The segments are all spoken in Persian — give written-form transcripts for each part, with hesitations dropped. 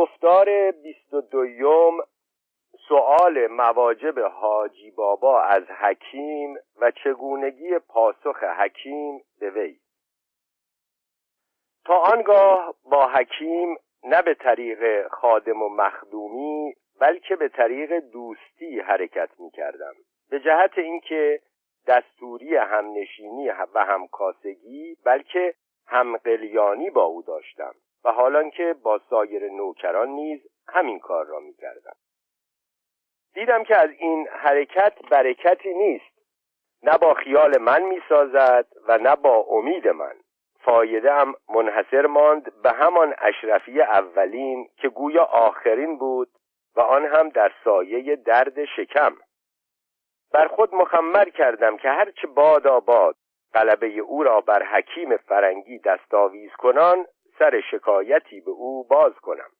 گفتار 22 سؤال مواجب حاجی بابا از حکیم و چگونگی پاسخ حکیم به وی. تا آنگاه با حکیم نه به طریق خادم و مخدومی بلکه به طریق دوستی حرکت می کردم، به جهت اینکه دستوری همنشینی و همکاسگی بلکه همقلیانی با او داشتم و حالان که با سایر نوکران نیز همین کار را می کردم. دیدم که از این حرکت برکتی نیست، نه با خیال من می سازد و نه با امید من. فایده هم منحصر ماند به همان اشرفی اولین که گویا آخرین بود و آن هم در سایه درد شکم. بر خود مخمر کردم که هرچه باد آباد غلبه او را بر حکیم فرنگی دستاویز کنان سر شکایتی به او باز کنم.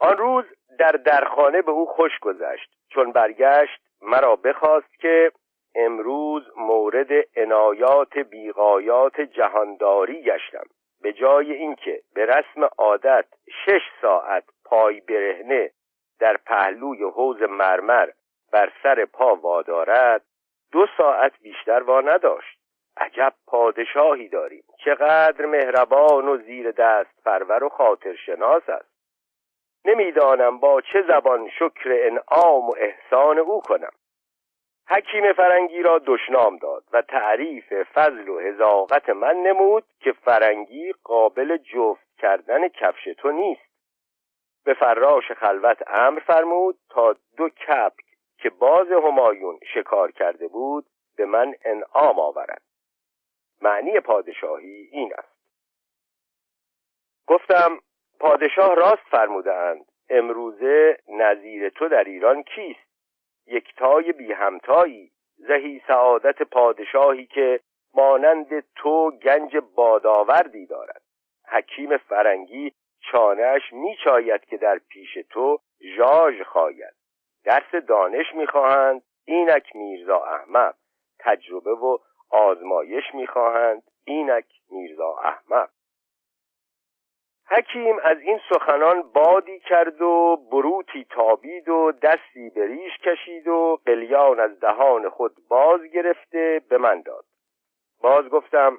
آن روز در درخانه به او خوش گذشت، چون برگشت مرا بخواست که امروز مورد عنایات بیغایات جهانداری گشتم، به جای اینکه به رسم عادت 6 ساعت پای برهنه در پهلوی حوض مرمر بر سر پا وادارد 2 ساعت بیشتر وا نداشت. عجب پادشاهی داریم، چقدر مهربان و زیر دست پرور و خاطرشناس است. نمیدانم با چه زبان شکر انعام و احسان او کنم. حکیم فرنگی را دشنام داد و تعریف فضل و حذاقت من نمود که فرنگی قابل جفت کردن کفش تو نیست. به فراش خلوت امر فرمود تا 2 کبک که باز همایون شکار کرده بود به من انعام آورد. معنی پادشاهی این است. گفتم پادشاه راست فرمودند، امروزه نظیر تو در ایران کیست؟ یکتای بی همتایی، زهی سعادت پادشاهی که مانند تو گنج بادآوردی دارد. حکیم فرنگی چانه‌اش میچاید که در پیش تو ژاژ خاید. درس دانش میخواهند، اینک میرزا احمد. تجربه و آزمایش میخواهند، اینک میرزا احمد. حکیم از این سخنان بادی کرد و بروتی تابید و دستی به ریش کشید و قلیان از دهان خود باز گرفته به من داد. باز گفتم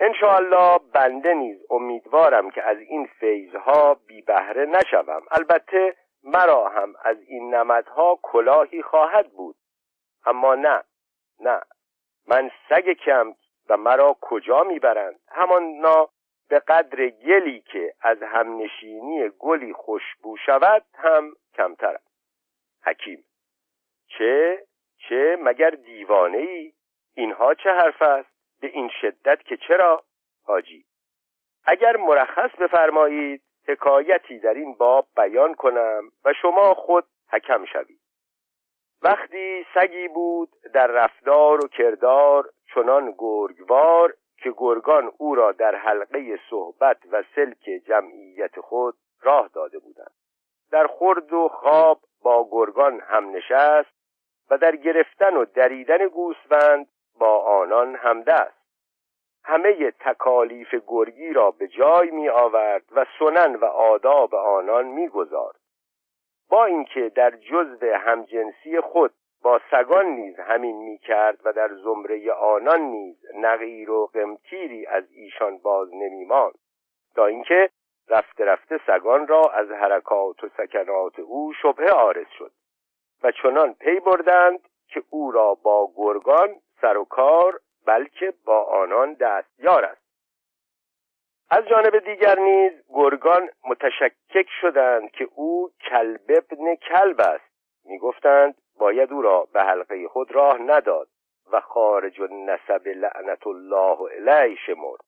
انشاءالله بنده نیز امیدوارم که از این فیضها بی بهره نشوم. البته مرا هم از این نمدها کلاهی خواهد بود، اما نه، من سگ کم و مرا کجا میبرند؟ همانا به قدر گلی که از همنشینی گلی خوشبو شود هم کمترم. حکیم: چه مگر دیوانه ای؟ اینها چه حرف است؟ به این شدت که چرا؟ حاجی: اگر مرخص بفرمایید حکایتی در این باب بیان کنم و شما خود حکم شوید. وقتی سگی بود در رفتار و کردار چنان گرگوار که گرگان او را در حلقه صحبت و سلک جمعیت خود راه داده بودند. در خورد و خواب با گرگان هم نشست و در گرفتن و دریدن گوسفند با آنان همدست. همه تکالیف گرگی را به جای می آورد و سنن و آداب آنان می گذارد. با اینکه در جزو همجنسی خود با سگان نیز همین می کرد و در زمره آنان نیز نغیر و قمتیری از ایشان باز نمی ماند، تا اینکه رفته رفته سگان را از حرکات و سکنات او شبهه عارض شد و چنان پی بردند که او را با گرگان سر و کار بلکه با آنان دستیار است. از جانب دیگر نیز گرگان متشکک شدند که او کلب ابن کلب است. می گفتند باید او را به حلقه خود راه نداد و خارج النسب لعنت الله علیه شمرد.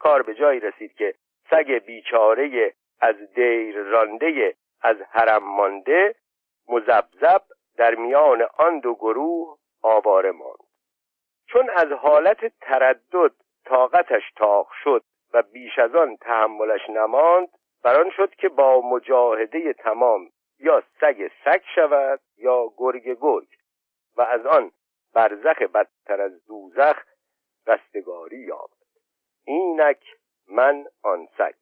کار به جایی رسید که سگ بیچاره از دیر رانده از حرم مانده مذبذب در میان آن 2 گروه آواره ماند. چون از حالت تردد طاقتش تاق شد و بیش از آن تحملش نماند، بران شد که با مجاهده تمام یا سگ شود یا گرگ و از آن برزخ بدتر از دوزخ رستگاری یافت. اینک من آن سگ.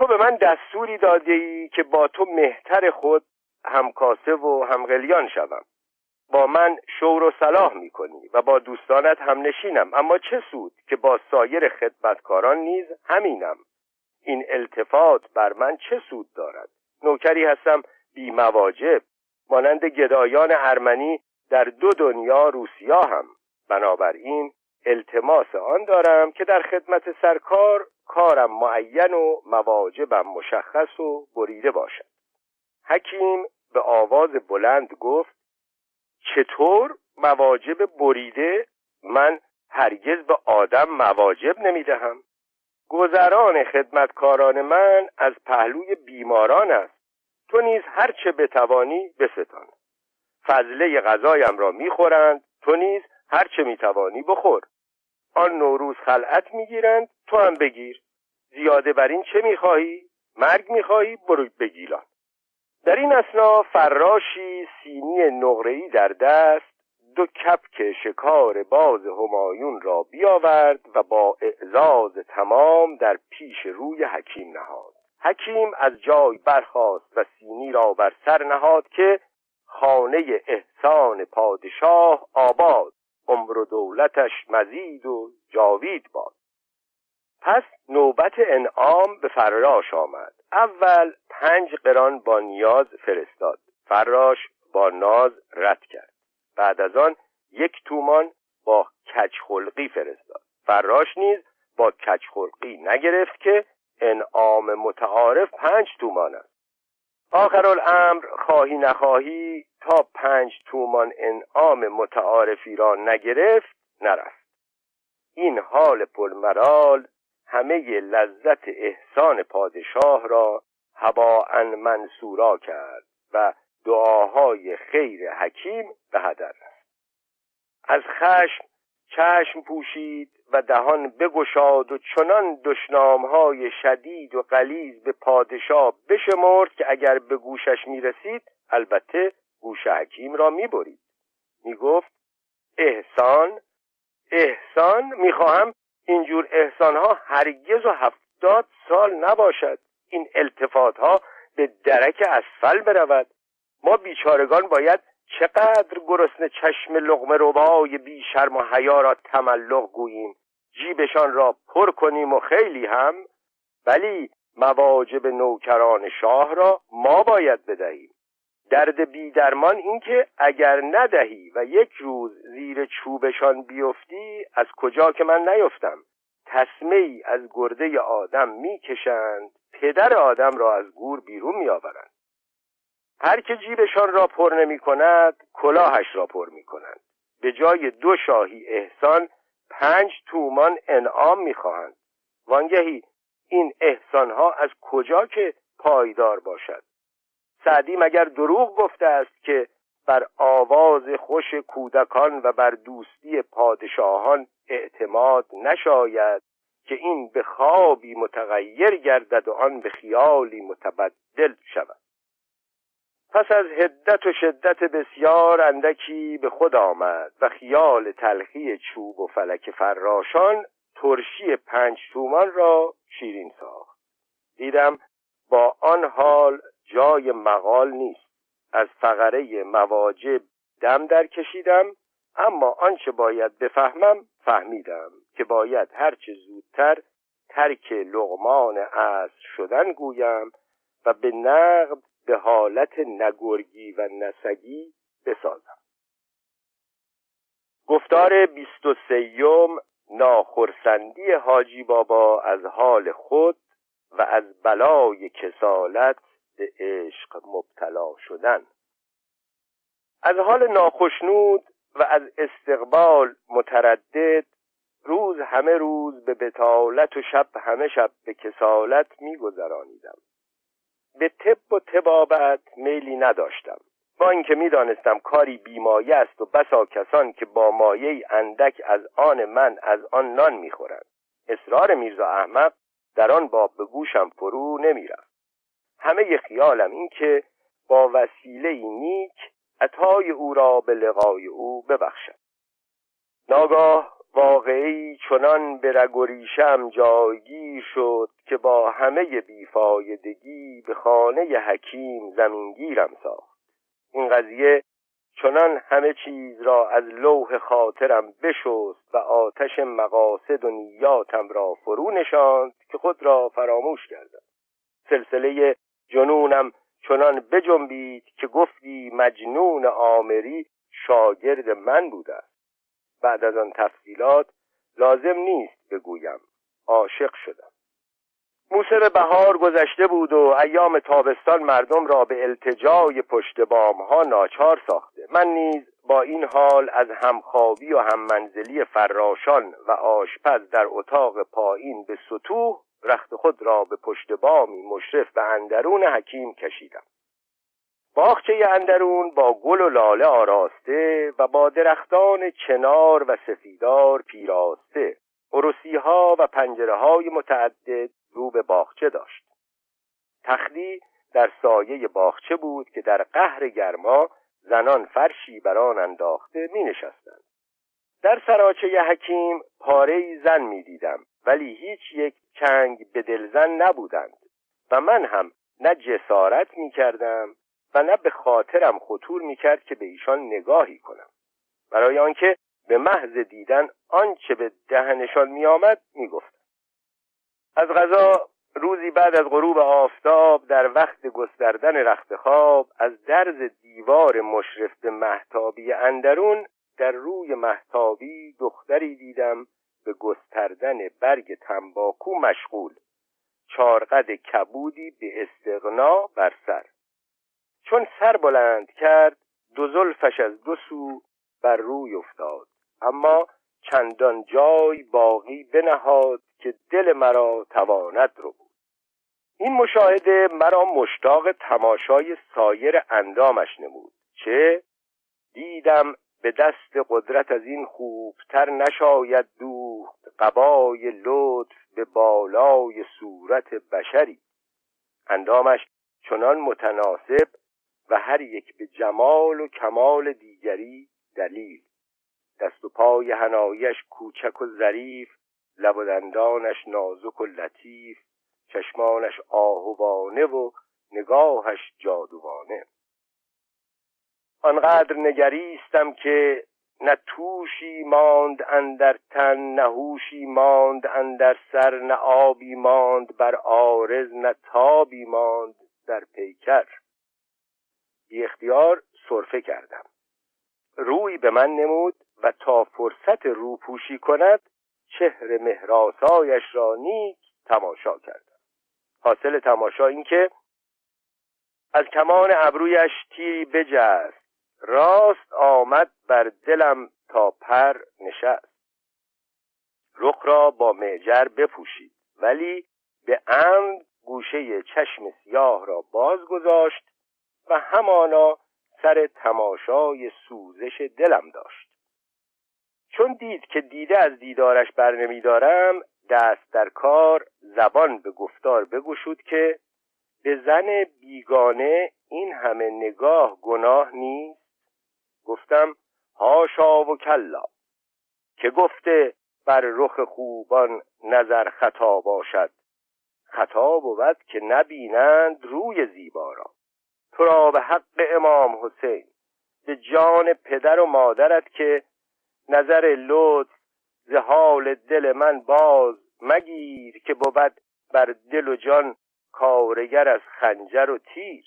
تو به من دستوری داده‌ای که با تو مهتر خود همکاسه و همقلیان شوم. با من شور و صلاح میکنی و با دوستانت هم نشینم، اما چه سود که با سایر خدمتکاران نیز همینم. این التفات بر من چه سود دارد؟ نوکری هستم بی مواجب، مانند گدایان ارمنی در دو دنیا روسیا هم. بنابراین التماس آن دارم که در خدمت سرکار کارم معین و مواجبم مشخص و بریده باشد. حکیم به آواز بلند گفت: چطور مواجب بریده؟ من هرگز به آدم مواجب نمیدهم. گذران خدمتکاران من از پهلوی بیماران است. تو نیز هر چه بتوانی بستان. فضله غذایم را میخورند، تو نیز هر چه میتوانی بخور. آن نوروز خلعت میگیرند، تو هم بگیر. زیاده بر این چه میخواهی؟ مرگ میخواهی؟ برو بگیلان. در این اثنا فراشی سینی نقره‌ای در دست دو کپک شکار باز همایون را بیاورد و با اعزاز تمام در پیش روی حکیم نهاد. حکیم از جای برخاست و سینی را بر سر نهاد که خانه احسان پادشاه آباد، عمر و دولتش مزید و جاوید باد. پس نوبت انعام به فراش آمد. اول 5 قران با نیاز فرستاد. فراش با ناز رد کرد. بعد از آن 1 تومان با کجخلقی فرستاد. فراش نیز با کجخلقی نگرفت که انعام متعارف 5 تومان است. آخرالامر خواهی نخواهی تا 5 تومان انعام متعارفی را نگرفت نرفت. این حال پلمرال همه لذت احسان پادشاه را هباء منثورا کرد و دعاهای خیر حکیم به هدر رفت. از خشم چشم پوشید و دهان بگشاد و چنان دشنامهای شدید و غلیظ به پادشاه بشمرد که اگر به گوشش میرسید البته گوش حکیم را میبرید. میگفت: احسان احسان، میخواهم اینجور احسانها هرگز و 70 سال نباشد. این التفاتها به درک اسفل برود. ما بیچارگان باید چقدر گرسنه چشم لقمه ربای بی شرم و حیا را تملق گوییم، جیبشان را پر کنیم و خیلی هم. ولی مواجب نوکران شاه را ما باید بدهیم. درد بی درمان این که اگر ندهی و یک روز زیر چوبشان بیفتی، از کجا که من نیفتم، تسمه‌ای از گرده آدم میکشند، پدر آدم را از گور بیرون میآورند. هر که جیبشان را پر نمی کند کلاهش را پر می کند. به جای 2 شاهی احسان 5 تومان انعام می خواهند. وانگهی این احسانها از کجا که پایدار باشد؟ سعدی مگر دروغ گفته است که بر آواز خوش کودکان و بر دوستی پادشاهان اعتماد نشاید که این به خوابی متغیر گردد و آن به خیالی متبدل شود. پس از حدت و شدت بسیار اندکی به خود آمد و خیال تلخی چوب و فلک فراشان ترشی 5 تومان را شیرین ساخت. دیدم با آن حال جای مقال نیست. از فقره مواجب دم در کشیدم، اما آنچه باید بفهمم فهمیدم که باید هرچه زودتر ترک لقمان عصر شدن گویم و به نقد به حالت نگرگی و نسگی بسازم. گفتار 23 ناخرسندی حاجی بابا از حال خود و از بلای کسالت به عشق مبتلا شدن. از حال ناخشنود و از استقبال متردد، روز همه روز به بتالت و شب همه شب به کسالت می‌گذرانیدم. به طب و طبابت میلی نداشتم، با اینکه می‌دانستم کاری بیمایه است و بسا کسان که با مایه اندک از آن من از آن نان می‌خورند. اصرار میرزا احمد در آن باب به گوشم فرو نمی‌رفت. همه خیالم این که با وسیله نیک عطای او را به لقای او ببخشم. ناگاه واقعی چنان به رگ و ریشه‌ام جایگیر شد که با همه بیفایدگی به خانه حکیم زمینگیرم ساخت. این قضیه چنان همه چیز را از لوح خاطرم بشست و آتش مقاصد و نیاتم را فرو نشاند که خود را فراموش کردم. سلسله جنونم چنان بجنبید که گفتی مجنون آمری شاگرد من بوده است. بعد از آن تفصیلات لازم نیست بگویم، عاشق شدم. موسم بهار گذشته بود و ایام تابستان مردم را به التجای پشت بامها ناچار ساخته. من نیز با این حال از همخوابی و هممنزلی فراشان و آشپز در اتاق پایین به سطوح، رخت خود را به پشت بامی مشرف به اندرون حکیم کشیدم. باغچه اندرون با گل و لاله آراسته و با درختان چنار و سفیدار پیراسته، عروسی‌ها و پنجره‌های متعدد رو به باغچه داشت. تختی در سایه باغچه بود که در قهر گرما زنان فرشی بر آن انداخته می‌نشستند. در سراچه حکیم پاره‌ای زن می‌دیدم، ولی هیچ یک چنگ به دل زن نبودند و من هم نه جسارت می‌کردم و نه به خاطرم خطور می‌کرد که به ایشان نگاهی کنم، برای آنکه به محض دیدن آنچه به دهنشان می‌آمد می‌گفتم. از قضا روزی بعد از غروب آفتاب در وقت گستردن رخت خواب از درز دیوار مشرف به مهتابی اندرون در روی مهتابی دختری دیدم به گستردن برگ تنباکو مشغول، چارقد کبودی به استغنا بر سر. چون سر بلند کرد دو زلفش از دو سو بر روی افتاد، اما چندان جای باقی بنهاد که دل مرا تواند رو بود. این مشاهده مرا مشتاق تماشای سایر اندامش نمود، چه دیدم به دست قدرت از این خوبتر نشاید دوخت قبای لطف به بالای صورت بشری. اندامش چنان متناسب و هر یک به جمال و کمال دیگری دلیل، دست و پای حنایش کوچک و ظریف، لب و دندانش نازک و لطیف، چشمانش آهوانه و نگاهش جادوانه. آنقدر نگریستم که نه توشی ماند اندر تن، نه هوشی ماند اندر سر، نه آبی ماند بر عارض، نه تابی ماند در پیکر. بی اختیار سرفه کردم. روی به من نمود و تا فرصت روپوشی کند چهره مهراسایش را نیک تماشا کردم. حاصل تماشا این که از کمان ابرویش تیری بجست، راست آمد بر دلم تا پر نشست. رخ را با معجر بپوشید، ولی به عمد گوشه چشم سیاه را باز گذاشت و همانا سر تماشای سوزش دلم داشت. چون دید که دیده از دیدارش برنمیدارم، دست در کار زبان به گفتار بگشود که به زن بیگانه این همه نگاه گناه نیست. گفتم هاشا و کلا، که گفته بر رخ خوبان نظر خطا باشد، خطا بود که نبینند روی زیبا را. تو را به حق امام حسین، به جان پدر و مادرت که نظر لطف ز حال دل من باز مگیر، که بود بر دل و جان کارگر از خنجر و تیر.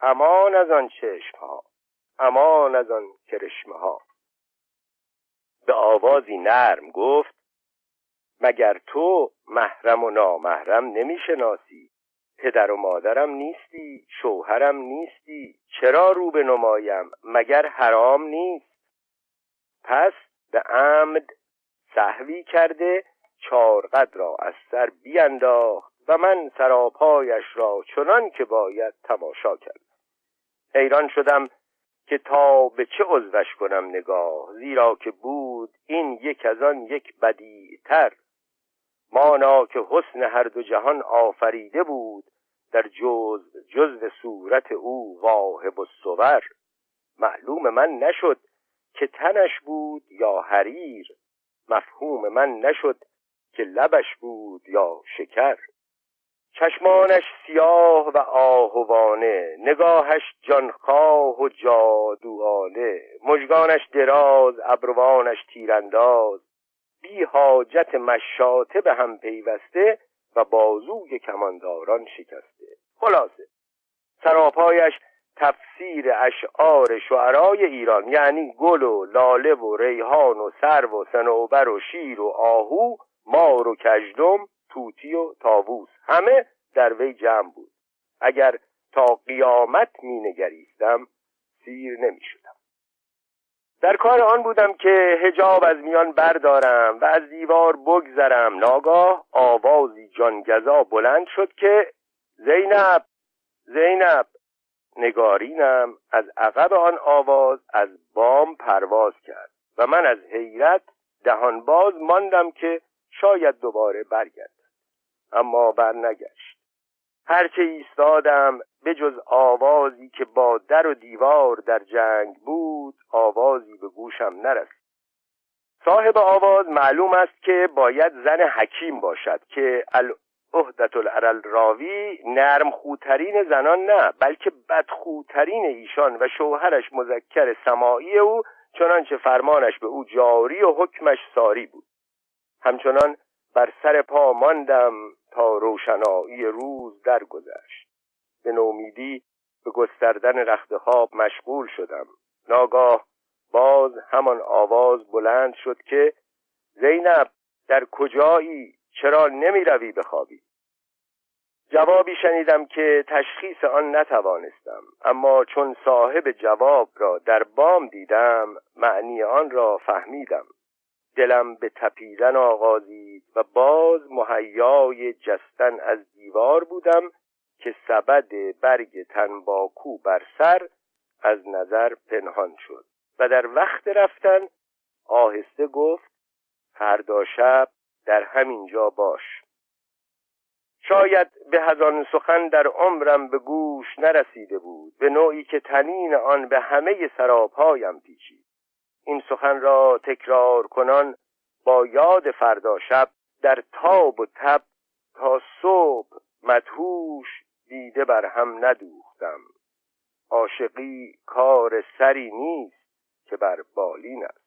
امان از آن چشمها، امان از آن کرشمها. به آوازی نرم گفت مگر تو محرم و نامحرم نمی شناسی؟ پدر و مادرم نیستی، شوهرم نیستی، چرا رو به نمایم؟ مگر حرام نیست؟ پس به عمد سهوی کرده چارقد را از سر بینداخت و من سراپایش را چنان که باید تماشا کردم. حیران شدم که تا به چه عضوش کنم نگاه، زیرا که بود این یک از آن یک بدیع‌تر. مانا که حسن هر دو جهان آفریده بود در جزو صورت او واهب الصور. معلوم من نشد که تنش بود یا حریر، مفهوم من نشد که لبش بود یا شکر. چشمانش سیاه و آهوانه، نگاهش جانخواه و جادوانه، مژگانش دراز، ابروانش تیرانداز، بی حاجت مشاطه به هم پیوسته و بازوی کمانداران شکسته. خلاصه سراپایش تفسیر اشعار شعرای ایران، یعنی گل و لاله و ریحان و سرو و صنوبر و شیر و آهو، مار و کژدم، توتی و طاووس، همه در وی جمع بود. اگر تا قیامت می نگریستم سیر نمی شدم. در کار آن بودم که حجاب از میان بردارم و از دیوار بگذرم. ناگاه آوازی جانگزا بلند شد که زینب، زینب. نگارینم از عقب آن آواز از بام پرواز کرد و من از حیرت دهانباز ماندم که شاید دوباره برگردد، اما برنگشت. هرچه ایستادم به جز آوازی که با در و دیوار در جنگ بود، آوازی به گوشم نرسید. صاحب آواز معلوم است که باید زن حکیم باشد که عهدت العرل راوی نرم خوترین زنان نه، بلکه بدخوترین ایشان و شوهرش مذکر سماعی او، چنانچه فرمانش به او جاری و حکمش ساری بود. همچنان بر سر پا ماندم تا روشنایی روز درگذشت. به نومیدی به گستردن رخت خواب مشغول شدم. ناگاه باز همان آواز بلند شد که زینب، در کجایی؟ چرا نمی روی بخوابی؟ جوابی شنیدم که تشخیص آن نتوانستم، اما چون صاحب جواب را در بام دیدم معنی آن را فهمیدم. دلم به تپیدن آغازید و باز مهیای جستن از دیوار بودم که سبد برگ تنباکو بر سر از نظر پنهان شد و در وقت رفتن آهسته گفت فردا شب در همین جا باش. شاید به هزان سخن در عمرم به گوش نرسیده بود، به نوعی که تنین آن به همه سراپایم پیچید. این سخن را تکرار کنان با یاد فردا شب در تاب و تب تا صبح مدهوش دیده بر هم ندوختم. عاشقی کار سری نیست که بر بالین است.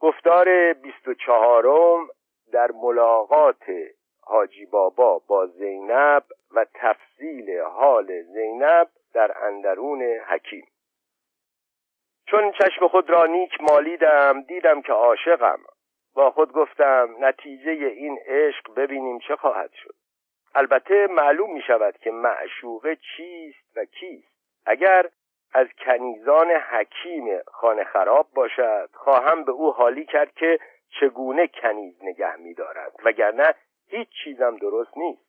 گفتار 24م در ملاقات حاجی بابا با زینب و تفصیل حال زینب در اندرون حکیم. چون چشم خود را نیک مالیدم دیدم که عاشقم. با خود گفتم نتیجه این عشق ببینیم چه خواهد شد. البته معلوم می شود که معشوقه چیست و کیست. اگر از کنیزان حکیم خانه خراب باشد خواهم به او حالی کرد که چگونه کنیز نگه می دارد، وگرنه هیچ چیزم درست نیست.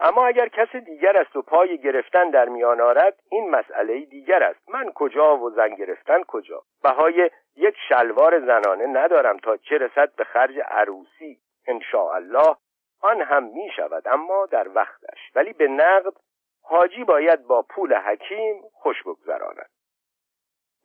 اما اگر کس دیگر است و پای گرفتن در میان آرد این مسئله دیگر است. من کجا و زن گرفتن کجا؟ بهای یک شلوار زنانه ندارم تا چه رسد به خرج عروسی. انشاءالله آن هم می شود، اما در وقتش. ولی به نقد حاجی باید با پول حکیم خوش بگذراند.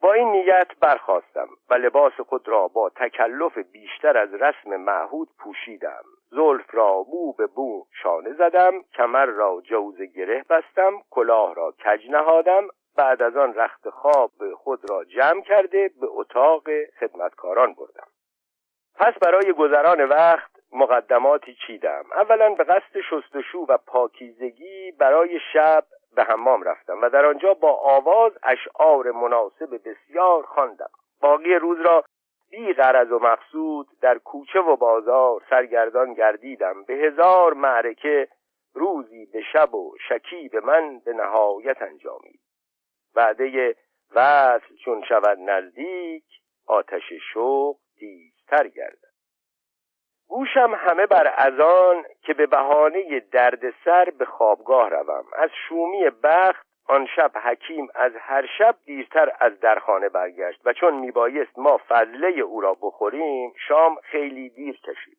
با این نیت برخاستم و لباس خود را با تکلف بیشتر از رسم معهود پوشیدم. زلف را مو به مو شانه زدم، کمر را جوز گره بستم، کلاه را کج نهادم. بعد از آن رخت خواب خود را جمع کرده به اتاق خدمتکاران بردم. پس برای گذران وقت مقدماتی چیدم. اولا به قصد شستشو و پاکیزگی برای شب به حمام رفتم و در آنجا با آواز اشعار مناسب بسیار خواندم. باقی روز را بی غرض و مقصود در کوچه و بازار سرگردان گردیدم. به هزار معرکه روزی به شب و شکیب من به نهایت انجامید. وعده وصل چون شود نزدیک، آتش شوق تیزتر گردد. گوشم همه بر اذان که به بهانه دردسر به خوابگاه روم. از شومی بخت آن شب حکیم از هر شب دیرتر از درخانه برگشت و چون میبایست ما فضله او را بخوریم شام خیلی دیر کشید.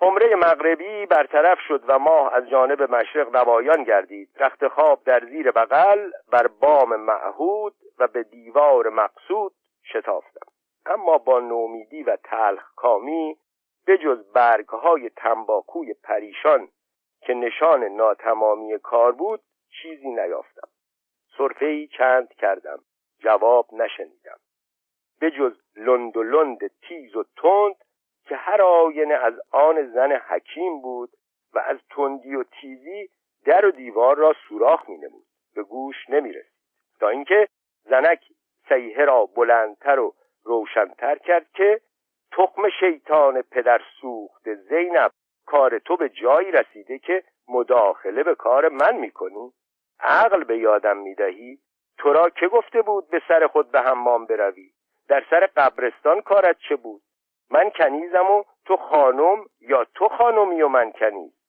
عمره مغربی برطرف شد و ماه از جانب مشرق نمایان گردید. رخت خواب در زیر بغل بر بام معهود و به دیوار مقصود شتافتم، اما با نومیدی و تلخ کامی به جز برگهای تنباکوی پریشان که نشان ناتمامی کار بود چیزی نیافتم. سرفه‌ای چند کردم، جواب نشنیدم، به جز لند و لند تیز و تند که هر آینه از آن زن حکیم بود و از تندی و تیزی در و دیوار را سوراخ می‌نمود، به گوش نمی‌رسید، تا اینکه زنک صیحه را بلندتر و روشنتر کرد که تخم شیطان پدر سوخت زینب، کار تو به جایی رسیده که مداخله به کار من میکنی؟ عقل به یادم میدهی؟ تو را که گفته بود به سر خود به حمام بروی؟ در سر قبرستان کارت چه بود؟ من کنیزم و تو خانم، یا تو خانمی و من کنیز؟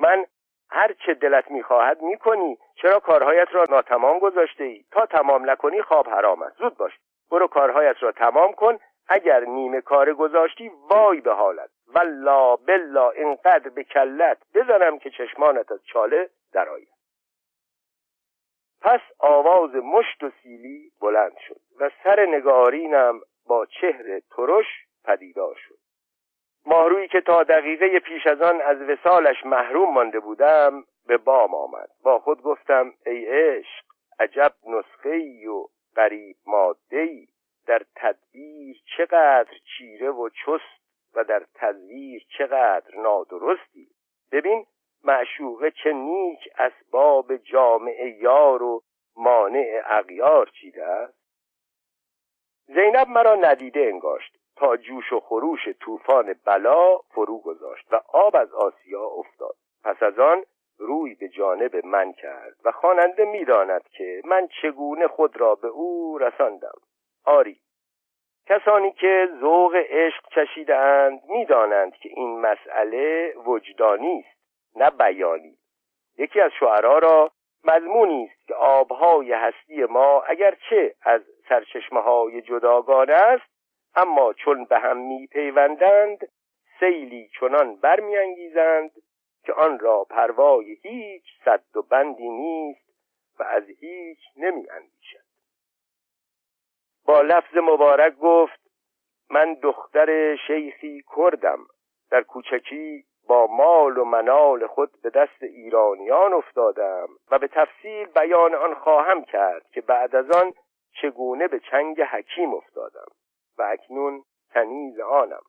من هر چه دلت میخواهد میکنی، چرا کارهایت را ناتمام گذاشته ای؟ تا تمام نکنی خواب حرام است. زود باش، برو کارهایت را تمام کن، اگر نیمه کار گذاشتی وای به حالت. والله بالله اینقدر به کلت بزنم که چشمانت از چاله در آید. پس آواز مشت و سیلی بلند شد و سر نگارینم با چهره ترش پدیدار شد. ماهرویی که تا دقیقه پیش از آن از وصالش محروم مانده بودم به بام آمد. با خود گفتم ای عشق، عجب نسخه‌ای و غریب ماده‌ای، در تدبیر چقدر چیره و چست و در تزویر چقدر نادرستی. ببین معشوقه چه نیک اسباب جامعه یار و مانع اغیار چیده است. زینب مرا ندیده انگاشت، تا جوش و خروش طوفان بلا فرو گذاشت و آب از آسیا افتاد. پس از آن روی به جانب من کرد و خواننده می‌داند که من چگونه خود را به او رساندم. آری، کسانی که ذوق عشق چشیدند می‌دانند که این مسئله وجدانی است نه بیانی. یکی از شعرا را مضمونی است که آبهای هستی ما اگرچه از سرچشمه‌های جداگانه است، اما چون به هم میپیوندند سیلی چنان برمیانگیزند که آن را پروای هیچ سد و بندی نیست و از هیچ نمیاندیشد. با لفظ مبارک گفت من دختر شیخی کردم، در کوچکی با مال و منال خود به دست ایرانیان افتادم و به تفصیل بیان آن خواهم کرد که بعد از آن چگونه به چنگ حکیم افتادم و اکنون کنیز آنم.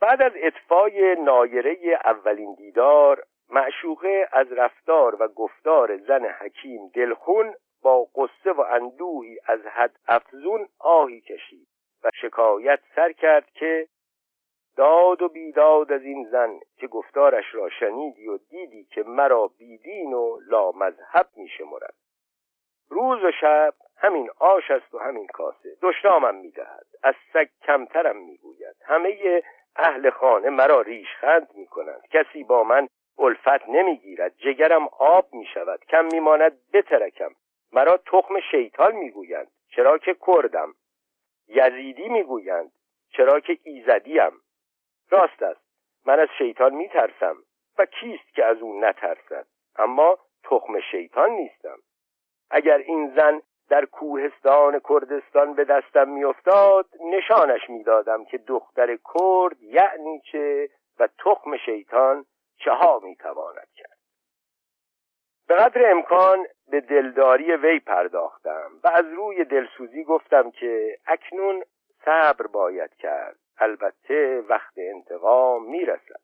بعد از اطفای نایره اولین دیدار، معشوقه از رفتار و گفتار زن حکیم دلخون با قصه و اندوهی از حد افزون آهی کشید و شکایت سر کرد که داد و بیداد از این زن که گفتارش را شنیدی و دیدی که مرا بیدین و لامذهب می شمرد. روز و شب همین آش است و همین کاسه، دشنامم می دهد، از سگ کمترم می گوید، همه اهل خانه مرا ریشخند می کنند، کسی با من الفت نمی گیرد، جگرم آب می شود، کم می ماند بترکم، مرا تخم شیطان می گویند چرا که کردم، یزیدی می گویند چرا که ایزدیم. راست است، من از شیطان می ترسم و کیست که از او نترسد، اما تخم شیطان نیستم. اگر این زن در کوهستان کردستان به دستم می افتاد نشانش می دادم که دختر کرد یعنی چه و تخم شیطان چه ها می تواند کرد. به قدر امکان به دلداری وی پرداختم و از روی دلسوزی گفتم که اکنون صبر باید کرد، البته وقت انتقام میرسد.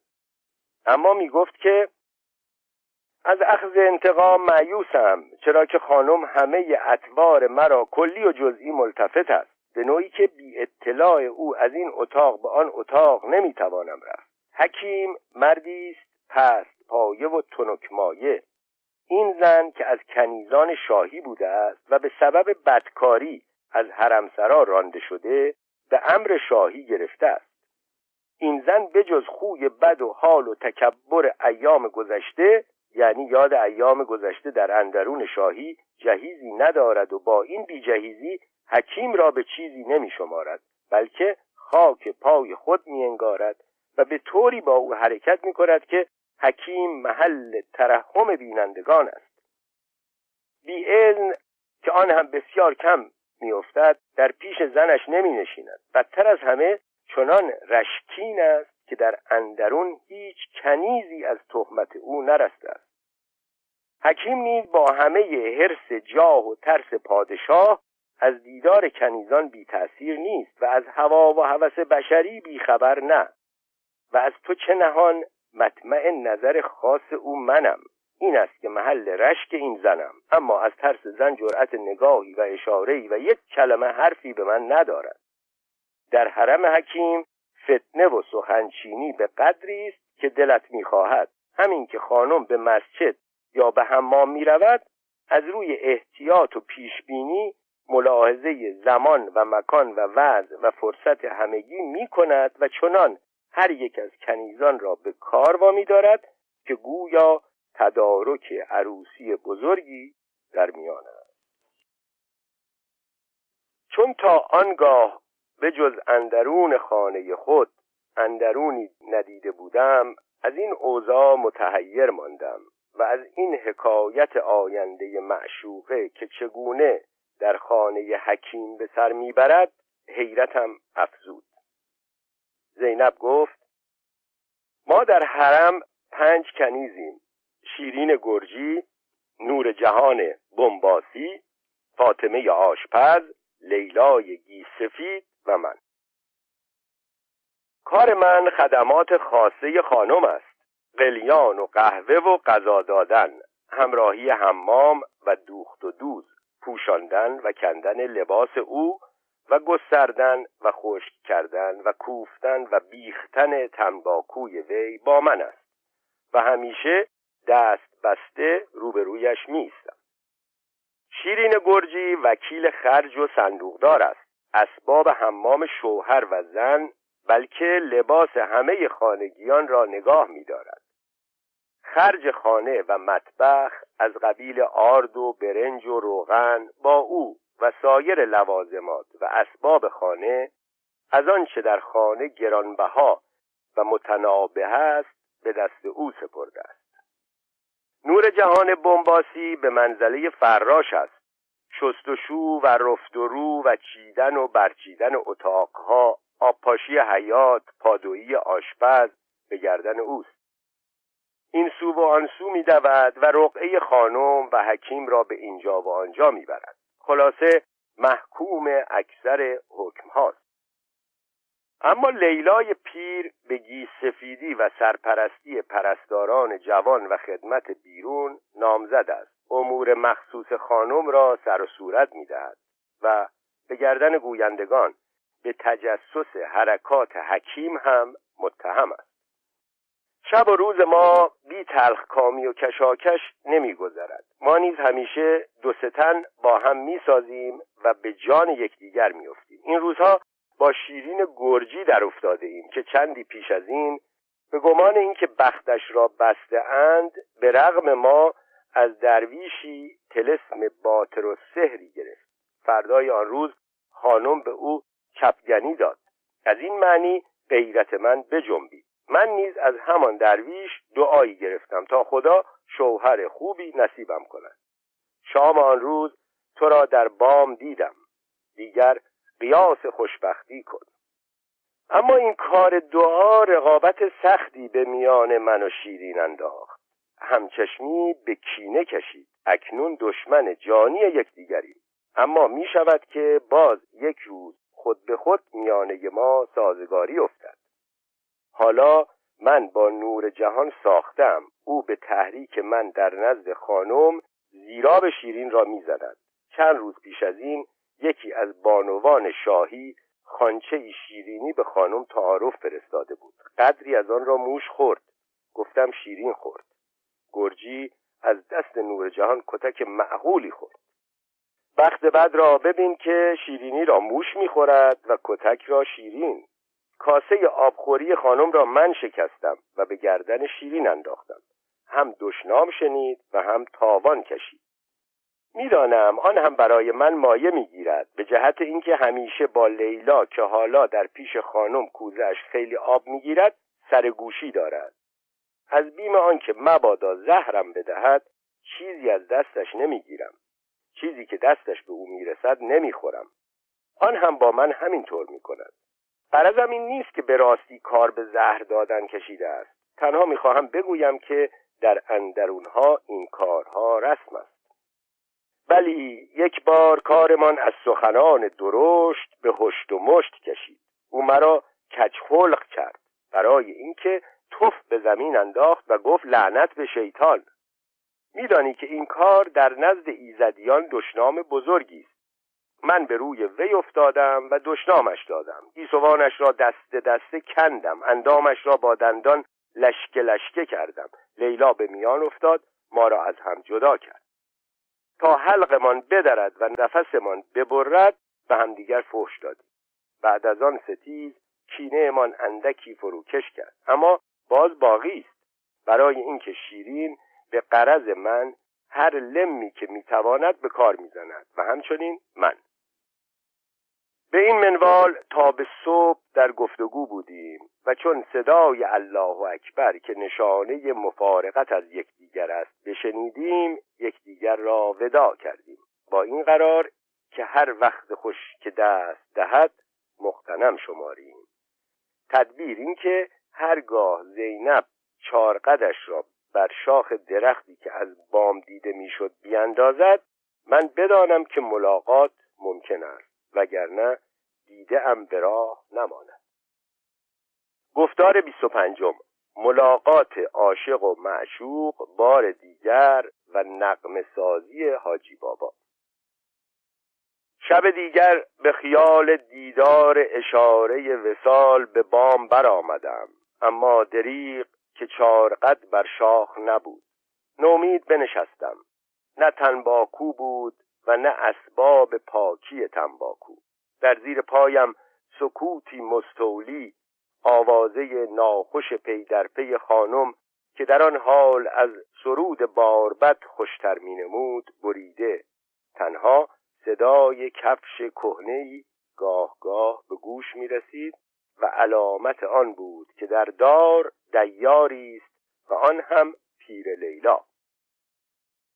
اما میگفت که از اخذ انتقام مایوسم، چرا که خانم همه اطوار مرا کلی و جزئی ملتفت است، به نوعی که بی اطلاع او از این اتاق به آن اتاق نمیتوانم رفت. حکیم مردی است پست پایه و تنکمایه. این زن که از کنیزان شاهی بوده است و به سبب بدکاری از حرمسرا رانده شده، به امر شاهی گرفته است. این زن بجز خوی بد و حال و تکبر ایام گذشته، یعنی یاد ایام گذشته در اندرون شاهی، جهیزی ندارد و با این بی جهیزی حکیم را به چیزی نمی شمارد، بلکه خاک پای خود می انگارد و به طوری با او حرکت می کند که حکیم محل ترحم بینندگان است. بی اذن که آن هم بسیار کم می افتد، در پیش زنش نمی نشیند. بدتر از همه چنان رشکین است که در اندرون هیچ کنیزی از تهمت او نرسته است. حکیم نیز با همه حرص جاه و ترس پادشاه از دیدار کنیزان بی تأثیر نیست و از هوا و هوس بشری بی خبر نه. و از تو چه نهان، مطمع نظر خاص او منم، این است که محل رشک این زنم، اما از ترس زن جرأت نگاهی و اشاره‌ای و یک کلمه حرفی به من ندارد. در حرم حکیم فتنه و سخنچینی به قدری است که دلت می‌خواهد. همین که خانم به مسجد یا به حمام می‌رود، از روی احتیاط و پیشبینی ملاحظه زمان و مکان و وضع و فرصت همگی می‌کند و چنان هر یک از کنیزان را به کار وامی دارد که گویا تدارک عروسی بزرگی در میان است. چون تا آنگاه به جز اندرون خانه خود اندرونی ندیده بودم، از این اوضاع متحیر ماندم و از این حکایت آینده معشوقه که چگونه در خانه حکیم به سر میبرد حیرتم افزود. زینب گفت: ما در حرم 5 کنیزیم: شیرین گرجی، نور جهان بمباسی، فاطمه آشپز، لیلای گیس سفید و من. کار من خدمات خاصه خانم است: قلیان و قهوه و غذا دادن، همراهی حمام و دوخت و دوز، پوشاندن و کندن لباس او و گستردن و خشک کردن و کوفتن و بیختن تنباکوی وی با من است و همیشه دست بسته روبرویش می ایستم. شیرین گرجی وکیل خرج و صندوقدار است. اسباب حمام شوهر و زن، بلکه لباس همه خانگیان را نگاه می دارد. خرج خانه و مطبخ از قبیل آرد و برنج و روغن با او و سایر لوازمات و اسباب خانه، از آنچه در خانه گرانبها و متنابه است، به دست او سپرده است. نور جهان بمباسی به منزله فراش است. شست و شو و رفت و رو و چیدن و برچیدن اتاقها، آبپاشی حیات، پادویی آشپز به گردن اوست. این سو و آن سو می دود و رقعه خانم و حکیم را به اینجا و آنجا می برد. خلاصه محکوم اکثر حکم هاست. اما لیلای پیر به گیس سفیدی و سرپرستی پرستاران جوان و خدمت بیرون نامزد است. امور مخصوص خانم را سر و صورت می دهد و به گردن گویندگان به تجسس حرکات حکیم هم متهم است. شب و روز ما بی تلخکامی و کشاکش نمی گذرد. ما نیز همیشه دو سه تن با هم می سازیم و به جان یکدیگر می افتیم. این روزها با شیرین گرجی در افتاده ایم که چندی پیش از این به گمان اینکه بختش را بسته اند، به رغم ما از درویشی طلسم باطر و سحری گرفت. فردای آن روز خانم به او چپگنی داد. از این معنی غیرت من بجنبید. من نیز از همان درویش دعایی گرفتم تا خدا شوهر خوبی نصیبم کند. شام آن روز تو را در بام دیدم، دیگر قیاس خوشبختی کن. اما این کار دعا رقابت سختی به میان من و شیرین انداخت. همچشمی به کینه کشید. اکنون دشمن جانی یکدیگریم، اما می شود که باز یک روز خود به خود میانه ما سازگاری افتد. حالا من با نور جهان ساختم، او به تحریک من در نزد خانم زیراب شیرین را می زند. چند روز پیش از این یکی از بانوان شاهی خانچه شیرینی به خانم تعارف فرستاده بود. قدری از آن را موش خورد. گفتم شیرین خورد. گرجی از دست نور جهان کتک معقولی خورد. وقت بعد را ببین که شیرینی را موش میخورد و کتک را شیرین. کاسه آبخوری خانم را من شکستم و به گردن شیرین انداختم. هم دشنام شنید و هم تاوان کشید. میدانم آن هم برای من مایه میگیرد، به جهت اینکه همیشه با لیلا که حالا در پیش خانم کوزش خیلی آب میگیرد سرگوشی دارد. از بیم آنکه مبادا زهرم بدهد چیزی از دستش نمیگیرم. چیزی که دستش به او میرسد نمیخورم. آن هم با من همینطور میکند. غرضم این نیست که به راستی کار به زهر دادن کشیده است. تنها میخواهم بگویم که در اندرونها این کارها رسم است. ولی یک بار کارمان از سخنان درشت به هشت و مشت کشید. او مرا کجخلق کرد برای اینکه توف به زمین انداخت و گفت لعنت به شیطان. میدانی که این کار در نزد ایزدیان دشنام بزرگی است. من به روی وی افتادم و دشنامش دادم. گیسوانش را دست دسته کندم، اندامش را با دندان لشکه لشکه کردم. لیلا به میان افتاد، ما را از هم جدا کرد. تا حلقمان بدرد و نفسمان ببرد به همدیگر فحش دادیم. بعد از آن ستیز کینه‌مان اندکی فروکش کرد، اما باز باقی است، برای اینکه شیرین به غرض من هر لمی که میتواند به کار میزند و همچنین من. به این منوال تا به صبح در گفتگو بودیم و چون صدای الله اکبر که نشانه مفارقت از یکدیگر است بشنیدیم، یکدیگر را وداع کردیم، با این قرار که هر وقت خوش که دست دهد مغتنم شماریم. تدبیر این که هرگاه زینب چارقدش را بر شاخ درختی که از بام دیده میشد بیاندازد، من بدانم که ملاقات ممکن است، وگرنه دیده ام به راه نماند. گفتار 25م. ملاقات عاشق و معشوق بار دیگر و نغمه سازی حاجی بابا. شب دیگر به خیال دیدار اشاره وصال به بام برآمدم، اما دریغ که چارقد بر شاخ نبود. نومید بنشستم. نه تنباکو بود و نه اسباب پاکی تنباکو. در زیر پایم سکوتی مستولی، آوازه ناخوش پی در پی خانم که در آن حال از سرود باربد خوشتر می‌نمود بریده. تنها صدای کفش کهنه‌ای گاه گاه به گوش می‌رسید و علامت آن بود که در دار دیاری است و آن هم پیر لیلا.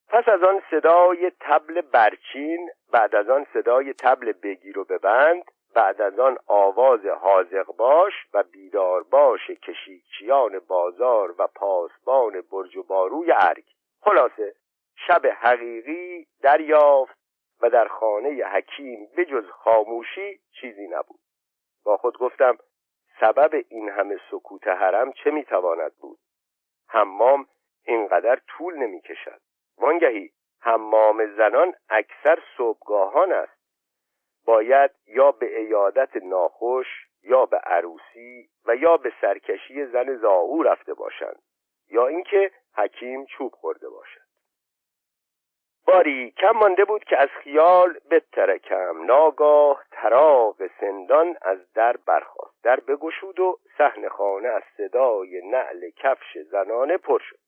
پس از آن صدای طبل برچین، بعد از آن صدای طبل بگیر و ببند، بعد از آن آواز حاذق باش و بیدار باش کشیکچیان بازار و پاسبان برج و باروی ارگ. خلاصه شب حقیقی دریافت و در خانه حکیم بجز خاموشی چیزی نبود. با خود گفتم سبب این همه سکوت حرم چه میتواند بود؟ حمام اینقدر طول نمیکشد. وانگهی حمام زنان اکثر صبحگاهان است. باید یا به عیادت ناخوش یا به عروسی و یا به سرکشی زن زاهو رفته باشند یا اینکه حکیم چوب خورده باشد. باری کم مانده بود که از خیال بترکم. ناگاه تراق سندان از در برخاست. در بگشود و صحن خانه از صدای نعل کفش زنانه پر شد.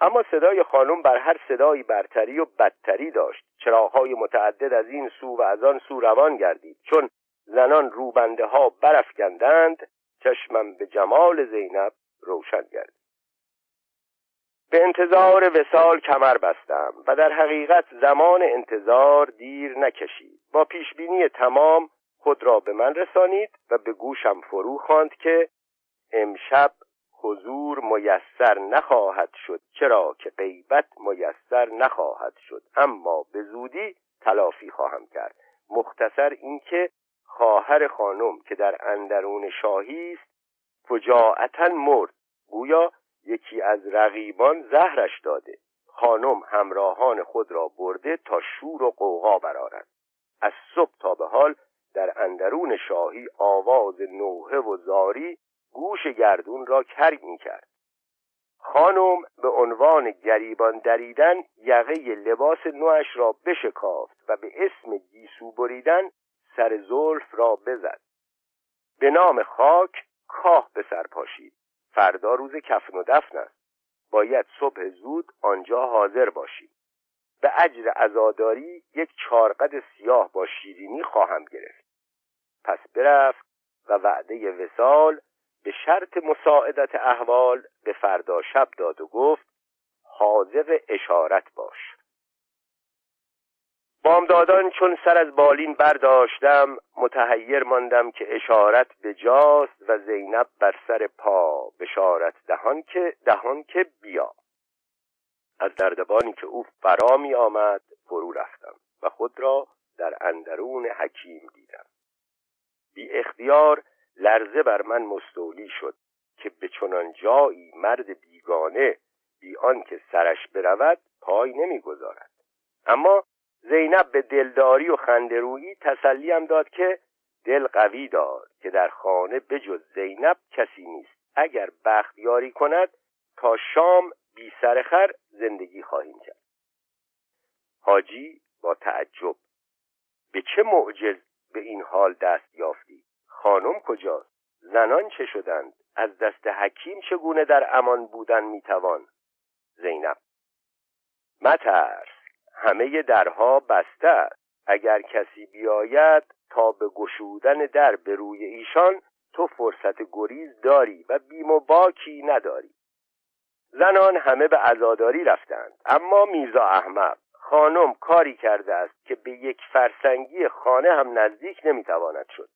اما صدای خانم بر هر صدایی برتری و بدتری داشت. چراغ‌های متعدد از این سو و از آن سو روان گردید. چون زنان روبنده ها برافکندند، چشمم به جمال زینب روشن گردید. به انتظار وصال کمر بستم و در حقیقت زمان انتظار دیر نکشید. با پیشبینی تمام خود را به من رسانید و به گوشم فرو خواند که امشب حضور میسر نخواهد شد، چرا که غیبت میسر نخواهد شد، اما به زودی تلافی خواهم کرد. مختصر اینکه خواهر خانم که در اندرون شاهی است فجاعتاً مرد، گویا یکی از رقیبان زهرش داده. خانم همراهان خود را برده تا شور و غوغا برآرد. از صبح تا به حال در اندرون شاهی آواز نوحه و زاری گوش گردون را کرگ می‌کرد. خانم به عنوان گریبان دریدن یقه لباس نوش را بشکافت و به اسم گیسو بریدن سر زلف را بزد. به نام خاک کاه به سر پاشید. فردا روز کفن و دفن است. باید صبح زود آنجا حاضر باشید. به اجر عزاداری یک چارقد سیاه با شیرینی خواهم گرفت. پس برفت و وعده وصال به شرط مساعدت احوال به فردا شب داد و گفت حاضر اشارت باش. بامدادان چون سر از بالین برداشتم متحیر ماندم که اشارت به جاست و زینب بر سر پا، بشارت دهان که بیا. از دردبانی که او فرا می آمد فرو رفتم و خود را در اندرون حکیم دیدم. بی اختیار لرزه بر من مستولی شد که به چنان جایی مرد بیگانه بی آن که سرش برود پای نمی گذارد. اما زینب به دلداری و خنده‌رویی تسلیم داد که دل قوی دار که در خانه بجز زینب کسی نیست، اگر بخت یاری کند تا شام بی سرخر زندگی خواهیم کرد. حاجی با تعجب: به چه معجز به این حال دست یافتی؟ خانم کجاست؟ زنان چه شدند؟ از دست حکیم چگونه در امان بودن میتوان؟ زینب: مترس، همه درها بسته است. اگر کسی بیاید تا به گشودن در به روی ایشان تو فرصت گریز داری و بیم و باکی نداری. زنان همه به عزاداری رفتند، اما میرزا احمد خانم کاری کرده است که به یک فرسنگی خانه هم نزدیک نمیتواند شد.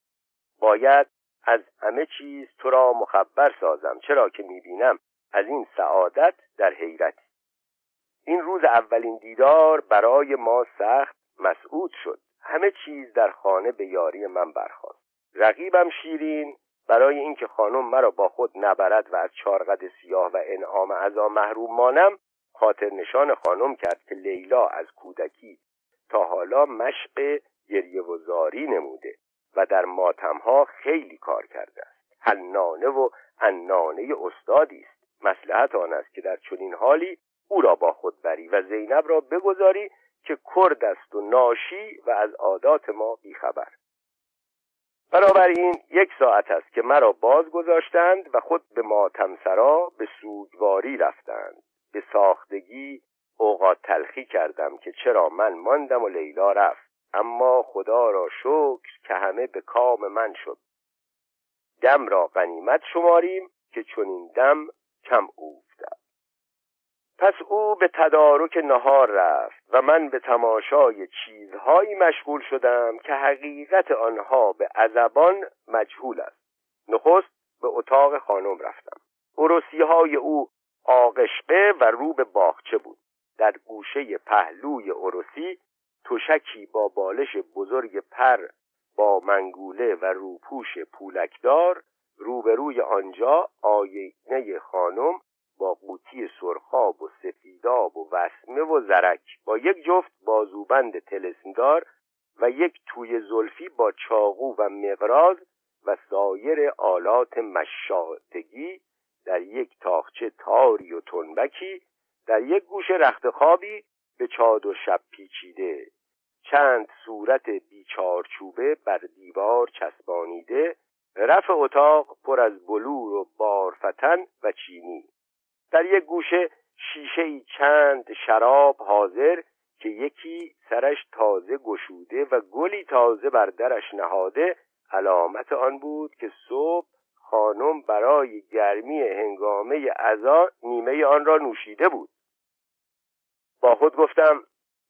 باید از همه چیز تو را مخبر سازم، چرا که میبینم از این سعادت در حیرتی. این روز اولین دیدار برای ما سخت مسعود شد. همه چیز در خانه به یاری من برخاست. رقیبم شیرین برای اینکه خانم مرا با خود نبرد و از چارقد سیاه و انعام عزا محروم مانم، خاطر نشان خانم کرد که لیلا از کودکی تا حالا مشق گریه و زاری نموده و در ماتمها خیلی کار کرده است. حنانه و عنانه استادی است. مصلحت آن است که در چنین حالی او را با خود بری و زینب را بگذاری که کرد است و ناشی و از عادات ما بیخبر. بنابراین یک ساعت است که مرا باز گذاشتند و خود به ماتمسرا به سوگواری رفتند. به ساختگی اوقات تلخی کردم که چرا من ماندم و لیلا رفت، اما خدا را شکر که همه به کام من شد. دم را غنیمت شماریم که چنین دم کم افتاد. پس او به تدارک نهار رفت و من به تماشای چیزهایی مشغول شدم که حقیقت آنها به ازبان مجهول است. نخست به اتاق خانم رفتم. عروسی‌های او آغشته و رو به باغچه بود. در گوشه پهلوی عروسی تشکی با بالش بزرگ پر با منگوله و روپوش پولکدار، روبروی آنجا آینه خانم با قوطی سرخاب و سفیداب و وسمه و زرک، با یک جفت بازوبند طلسمدار و یک توی زلفی با چاقو و مقراض و سایر آلات مشاطگی، در یک تاخچه تاری و تنبکی، در یک گوشه رختخوابی به چاد و شب پیچیده، چند صورت بیچارچوبه بر دیوار چسبانیده، رف اتاق پر از بلور و بارفتن و چینی، در یک گوشه شیشه‌ای چند شراب حاضر که یکی سرش تازه گشوده و گلی تازه بر درش نهاده، علامت آن بود که صبح خانم برای گرمی هنگامه عزا نیمه آن را نوشیده بود. با خود گفتم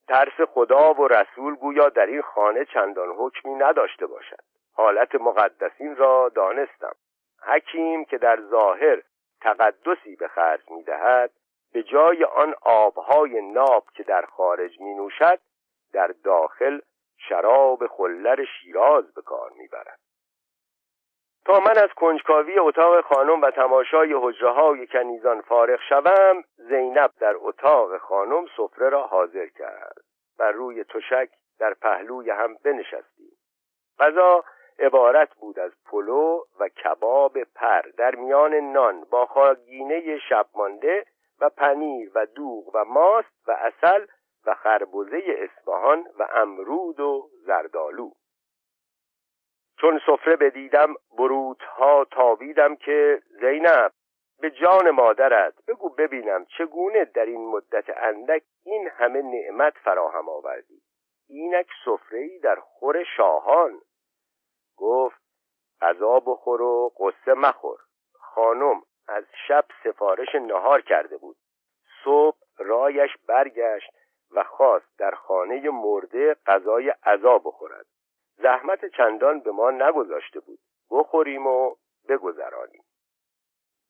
ترس خدا و رسول گویا در این خانه چندان حکمی نداشته باشد. حالت مقدسین را دانستم. حکیم که در ظاهر تقدسی به خرج می دهد، به جای آن آبهای ناب که در خارج می نوشد، در داخل شراب خلر شیراز به کار می برد. تا من از کنجکاوی اتاق خانم و تماشای حجره‌های کنیزان فارغ شوم، زینب در اتاق خانم سفره را حاضر کرد. بر روی تشک در پهلوی هم بنشستیم. غذا عبارت بود از پلو و کباب پر در میان نان با خاگینه شب مانده و پنیر و دوغ و ماست و عسل و خربزه اصفهان و امرود و زردآلو. چون سفره بدیدم بروت‌ها تاویدم که زینب به جان مادرت بگو ببینم چگونه در این مدت اندک این همه نعمت فراهم آوردی. اینک سفره‌ای در خور شاهان. گفت غذا بخور و قصه مخور. خانم از شب سفارش نهار کرده بود. صبح رایش برگشت و خواست در خانه مرده غذای عزا بخورد. زحمت چندان به ما نگذاشته بود، بخوریم و بگذرانیم.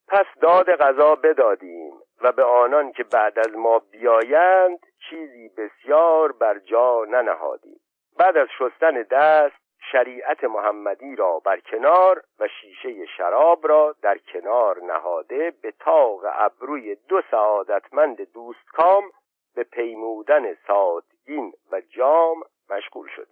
پس داد غذا بدادیم و به آنان که بعد از ما بیایند چیزی بسیار بر جا ننهادیم. بعد از شستن دست شریعت محمدی را بر کنار و شیشه شراب را در کنار نهاده، به طاق ابروی دو سعادتمند دوستکام به پیمودن ساتگین و جام مشغول شد.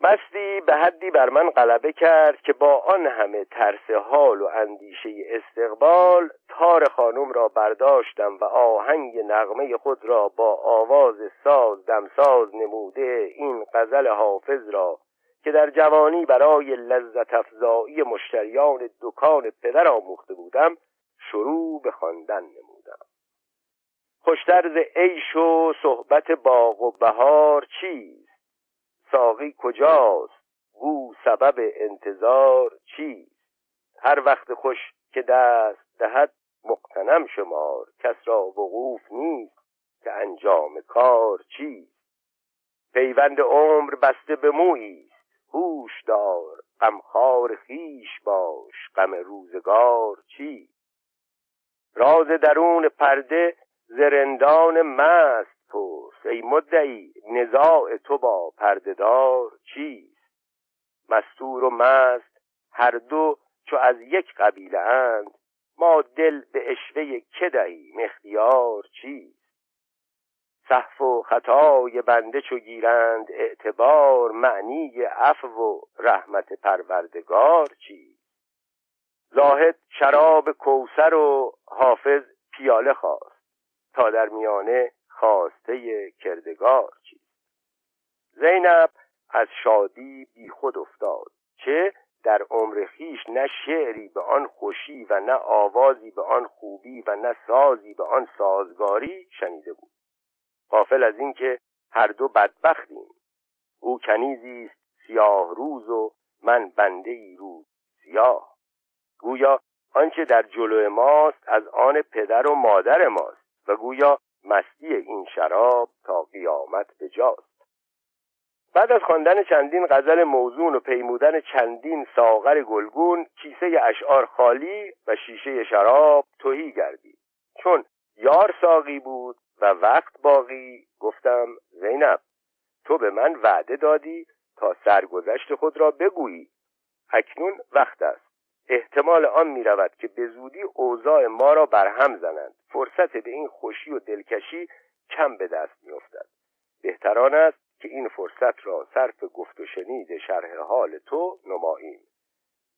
مستی به حدی بر من غلبه کرد که با آن همه ترس حال و اندیشه استقبال، تار خانم را برداشتم و آهنگ نغمه خود را با آواز ساز دمساز نموده این غزل حافظ را که در جوانی برای لذت افزایی مشتریان دکان پدر آموخته بودم شروع به خواندن نمودم. خوشتر ز عیش و صحبت باغ و بهار چیست؟ ساقی کجاست؟ او سبب انتظار چیست؟ هر وقت خوش که دست دهد مغتنم شمار، کس را وقوف نیست که انجام کار چیست؟ پیوند عمر بسته به مویی است، هوش دار غمخوار خویش باش، غم روزگار چیست؟ راز درون پرده ز رندان مست پرس، ای مدعی نزاع تو با پردهدار چیست؟ مستور و مست هر دو چو از یک قبیله اند، ما دل به عشوه که دهیم اختیار چیست؟ سهو و خطای بنده چو گیرند اعتبار، معنی عفو و رحمت پروردگار چیست؟ زاهد شراب کوثر و حافظ پیاله خواست، تا در میانه خواسته کردگار چیست؟ زینب از شادی بی خود افتاد که در عمر خویش نه شعری به آن خوشی و نه آوازی به آن خوبی و نه سازی به آن سازگاری شنیده بود، غافل از این که هر دو بدبختیم. او کنیزی است سیاه روز و من بنده ای روز سیاه. گویا آنچه در جلو ماست از آن پدر و مادر ماست و گویا مستی این شراب تا قیامت به جاست. بعد از خواندن چندین غزل موزون و پیمودن چندین ساغر گلگون، کیسه اشعار خالی و شیشه شراب تهی گردید. چون یار ساقی بود و وقت باقی، گفتم زینب تو به من وعده دادی تا سرگذشت خود را بگویی. اکنون وقت است. احتمال آن می رود که به زودی اوضاع ما را برهم زنند، فرصت به این خوشی و دلکشی کم به دست می افتد. بهتر آن است که این فرصت را صرف گفت و شنید شرح حال تو نماییم.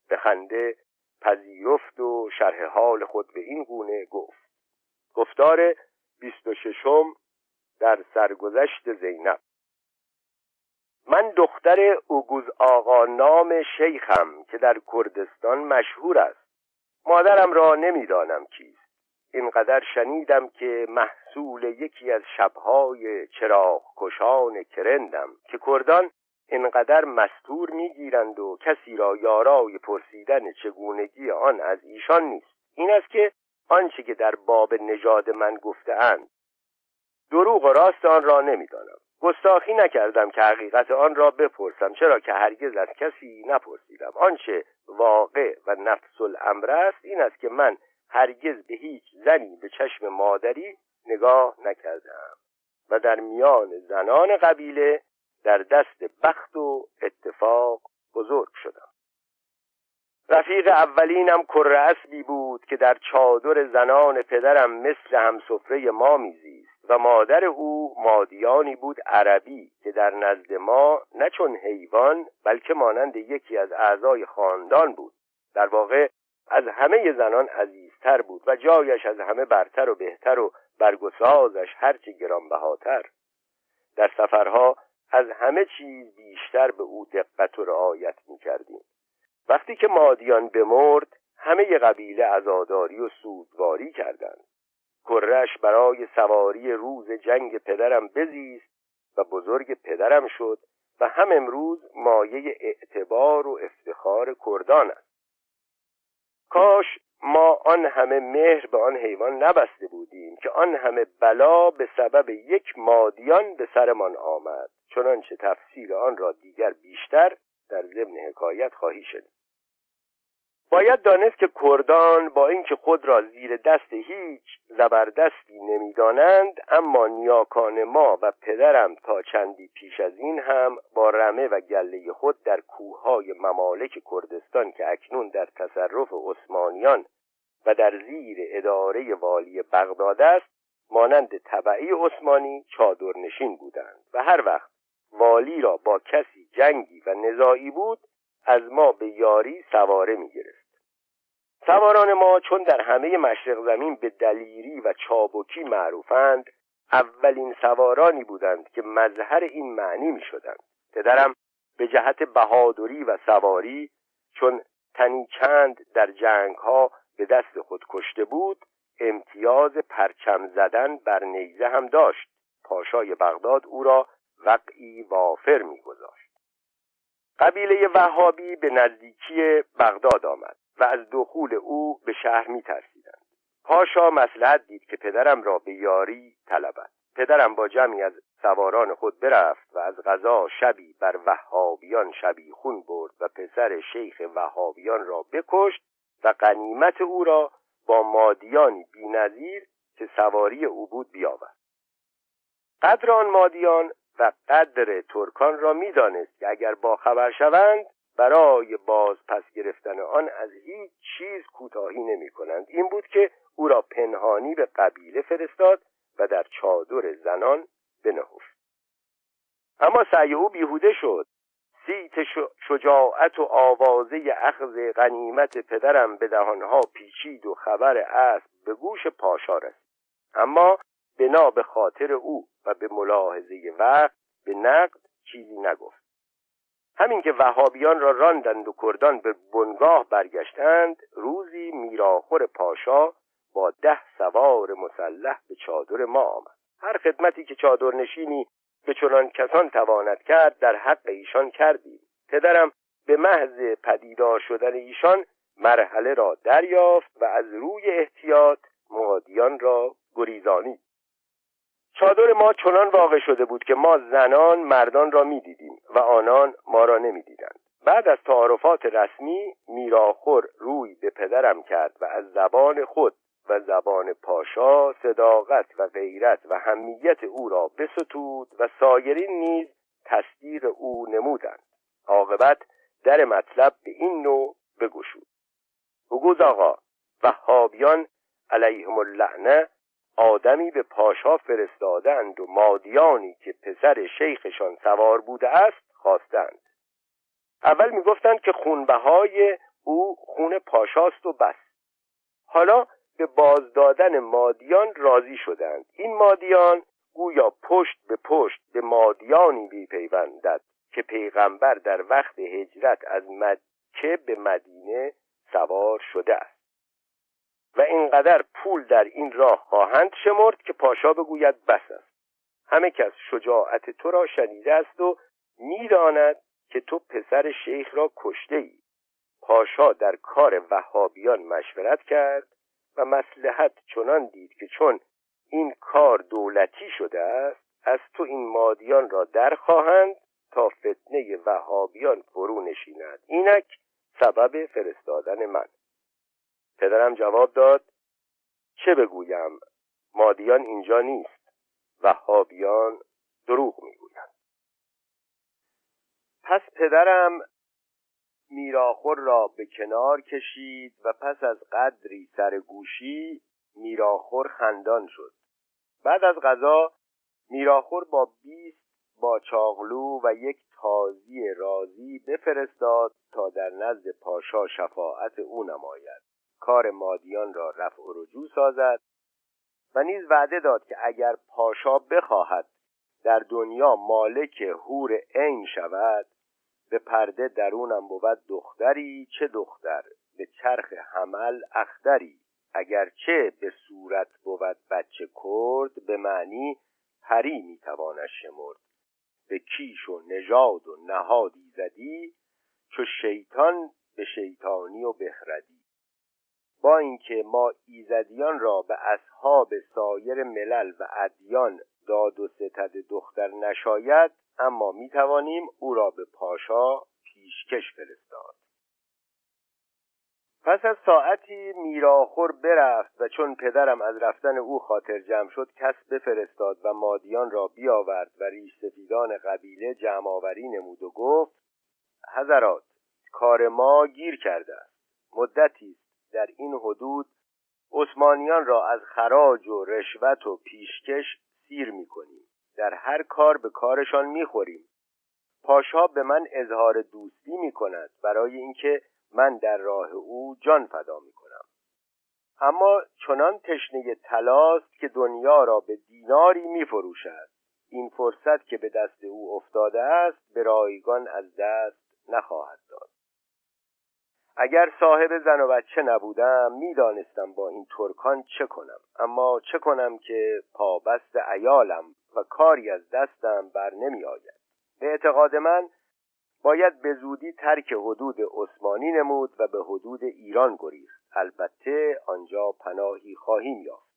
به خنده پذیرفت و شرح حال خود به این گونه گفت. گفتار 26 در سرگذشت زینب. من دختر اوگوز آقا نام شیخم که در کردستان مشهور است. مادرم را نمیدانم کیست. اینقدر شنیدم که محصول یکی از شبهای چراغ کشان کرندم که کردان اینقدر مستور میگیرند و کسی را یارای پرسیدن چگونگی آن از ایشان نیست. این است که آنچه که در باب نژاد من گفته‌اند، دروغ و راست آن را نمیدانم. گستاخی نکردم که حقیقت آن را بپرسم، چرا که هرگز از کسی نپرسیدم. آنچه واقع و نفس الامر است این است که من هرگز به هیچ زنی به چشم مادری نگاه نکردم و در میان زنان قبیله در دست بخت و اتفاق بزرگ شدم. رفیق اولینم کره اسبی بود که در چادر زنان پدرم مثل همسفره ما میزیست و مادر او مادیانی بود عربی که در نزد ما نه چون حیوان بلکه مانند یکی از اعضای خاندان بود. در واقع از همه زنان عزیزتر بود و جایش از همه برتر و بهتر و برگسازش هرچه گرانبهاتر. در سفرها از همه چیز بیشتر به او دقت و رعایت می‌کردیم. وقتی که مادیان بمرد همه قبیله عزاداری و سوگواری کردند. کره‌اش برای سواری روز جنگ پدرم بزیست و بزرگ پدرم شد و هم امروز مایه اعتبار و افتخار کردان است. کاش ما آن همه مهر به آن حیوان نبسته بودیم که آن همه بلا به سبب یک مادیان به سرمان آمد. چنانچه تفصیل آن را دیگر بیشتر در ضمن حکایت خواهی شد. باید دانست که کردان با اینکه خود را زیر دست هیچ زبردستی نمیدانند، اما نیاکان ما و پدرم تا چندی پیش از این هم با رمه و گله خود در کوههای ممالک کردستان که اکنون در تصرف عثمانیان و در زیر اداره والی بغداد است، مانند تبعی عثمانی چادرنشین بودند و هر وقت والی را با کسی جنگی و نزاعی بود از ما به یاری سواره می گرفت. سواران ما چون در همه مشرق زمین به دلیری و چابکی معروفند، اولین سوارانی بودند که مظهر این معنی می شدند. پدرم به جهت بهادری و سواری چون تنی چند در جنگ ها به دست خود کشته بود، امتیاز پرچم زدن بر نیزه هم داشت. پاشای بغداد او را وقعی وافر می گذاشت. قبیله وهابی به نزدیکی بغداد آمد و از دخول او به شهر می ترسیدند. پاشا مصلحت دید که پدرم را به یاری طلبد. پدرم با جمعی از سواران خود برفت و از غذا شبی بر وهابیان شبیخون برد و پسر شیخ وهابیان را بکشت و غنیمت او را با مادیانی بی‌نظیر که سواری او بود بیاورد. قدر آن مادیان و قدر ترکان را می دانست که اگر با خبر شوند برای باز پس گرفتن آن از هیچ چیز کوتاهی نمی کنند. این بود که او را پنهانی به قبیله فرستاد و در چادر زنان بنهفت. اما سعی او بیهوده شد. صیت شجاعت و آوازه اخذ غنیمت پدرم به دهانها پیچید و خبر اسب به گوش پاشا رسید. اما بنا به خاطر او و به ملاحظه وقت به نقد چیزی نگفت. همین که وهابیان را راندند و کردان به بنگاه برگشتند، روزی میراخور پاشا با 10 سوار مسلح به چادر ما آمد. هر خدمتی که چادرنشینی به چنان کسان تواند کرد در حق ایشان کردیم. پدرم به محض پدیدار شدن ایشان مرحله را دریافت و از روی احتیاط مادیان را گریزانی. چادر ما چنان واقع شده بود که ما زنان مردان را می دیدیم و آنان ما را نمی دیدند. بعد از تعارفات رسمی میراخور روی به پدرم کرد و از زبان خود و زبان پاشا صداقت و غیرت و همیت او را بستود و سایرین نیز تصدیق او نمودند. عاقبت در مطلب به این نوع بگشود: اوگوز آقا، وهابیان علیهم اللعنه آدمی به پاشا فرستادند و مادیانی که پسر شیخشان سوار بوده است خواستند. اول می گفتند که خونبهای او خون پاشاست و بس. حالا به بازدادن مادیان راضی شدند. این مادیان گویا پشت به پشت به مادیانی بی‌پیوندد که پیغمبر در وقت هجرت از مکه به مدینه سوار شده است. و اینقدر پول در این راه خواهند شمرد که پاشا بگوید بس است. همه کس شجاعت تو را شنیده است و میداند که تو پسر شیخ را کشته ای. پاشا در کار وهابیان مشورت کرد و مصلحت چنان دید که چون این کار دولتی شده است، از تو این مادیان را در خواهند تا فتنه وهابیان فرو نشیند. اینک سبب فرستادن من. پدرم جواب داد: چه بگویم؟ مادیان اینجا نیست، وهابیان دروغ میگویند. پس پدرم میراخور را به کنار کشید و پس از قدری سرگوشی میراخور خندان شد. بعد از غذا میراخور با 20 با چاغلو و یک تازی رازی بفرستاد تا در نزد پاشا شفاعت او نماید، کار مادیان را رفع و رجوع سازد و نیز وعده داد که اگر پاشا بخواهد در دنیا مالک حور عین شود، به پرده درونم بود دختری، چه دختر به چرخ حمل اختری، اگرچه به صورت بود بچه کرد، به معنی پری میتواند شمرد، به کیش و نژاد و نهادی زدی، چو شیطان به شیطانی و بخردی. با اینکه ما ایزدیان را به اصحاب سایر ملل و ادیان داد و ستد دختر نشاید، اما می توانیم او را به پاشا پیشکش فرستاد. پس از ساعتی میراخور برفت و چون پدرم از رفتن او خاطر جمع شد، کس بفرستاد و مادیان را بیاورد و ریش سفیدان قبیله جمع آوری نمود و گفت: حضرات، کار ما گیر کرده است. مدتی است در این حدود عثمانیان را از خراج و رشوت و پیشکش سیر می‌کنیم. در هر کار به کارشان می‌خوریم. پاشا به من اظهار دوستی می‌کند برای اینکه من در راه او جان فدا می‌کنم. اما چنان تشنه طلاست که دنیا را به دیناری می‌فروشد. این فرصت که به دست او افتاده است به رایگان از دست نخواهد داد. اگر صاحب زن و بچه نبودم می‌دانستم با این ترکان چه کنم، اما چه کنم که پابست عیالم و کاری از دستم بر نمی‌آید. به اعتقاد من باید به زودی ترک حدود عثمانی نمود و به حدود ایران گریخت. البته آنجا پناهی خواهیم یافت.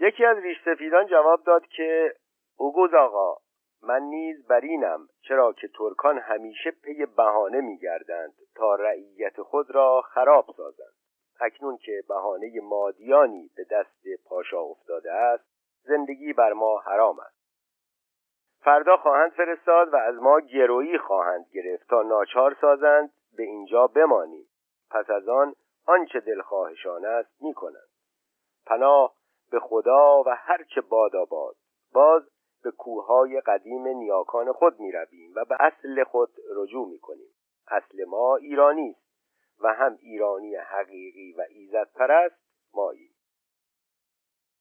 یکی از ریش سفیدان جواب داد که: اوگوز آقا، من نیز برینم، چرا که ترکان همیشه پی بهانه می‌گردند تا رعیت خود را خراب سازند. اکنون که بهانه مادیانی به دست پاشا افتاده است، زندگی بر ما حرام است. فردا خواهند فرستاد و از ما گرویی خواهند گرفت تا ناچار سازند به اینجا بمانیم. پس از آنچه دلخواهشان است می‌کنند. پناه به خدا و هرچه باداباد. باز به کوههای قدیم نیاکان خود می‌رویم و به اصل خود رجوع می‌کنیم. اصل ما ایرانی است و هم ایرانی حقیقی و ایزدپرست ماییم.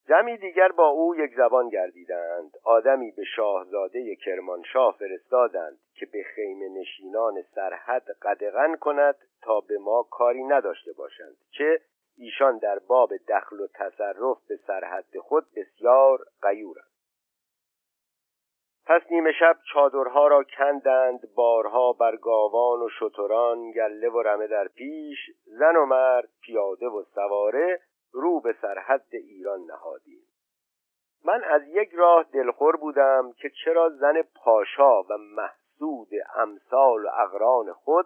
جمعی دیگر با او یک زبان گردیدند. آدمی به شاهزاده کرمانشاه فرستادند که به خیمه نشینان سرحد قدغن کند تا به ما کاری نداشته باشند، چه ایشان در باب دخل و تصرف به سرحد خود بسیار غیورند. پس نیمه شب چادرها را کندند، بارها بر گاوان و شتران گله و رمه در پیش، زن و مرد، پیاده و سواره، رو به سرحد ایران نهادیم. من از یک راه دلخور بودم که چرا زن پاشا و محسود امثال و اقران خود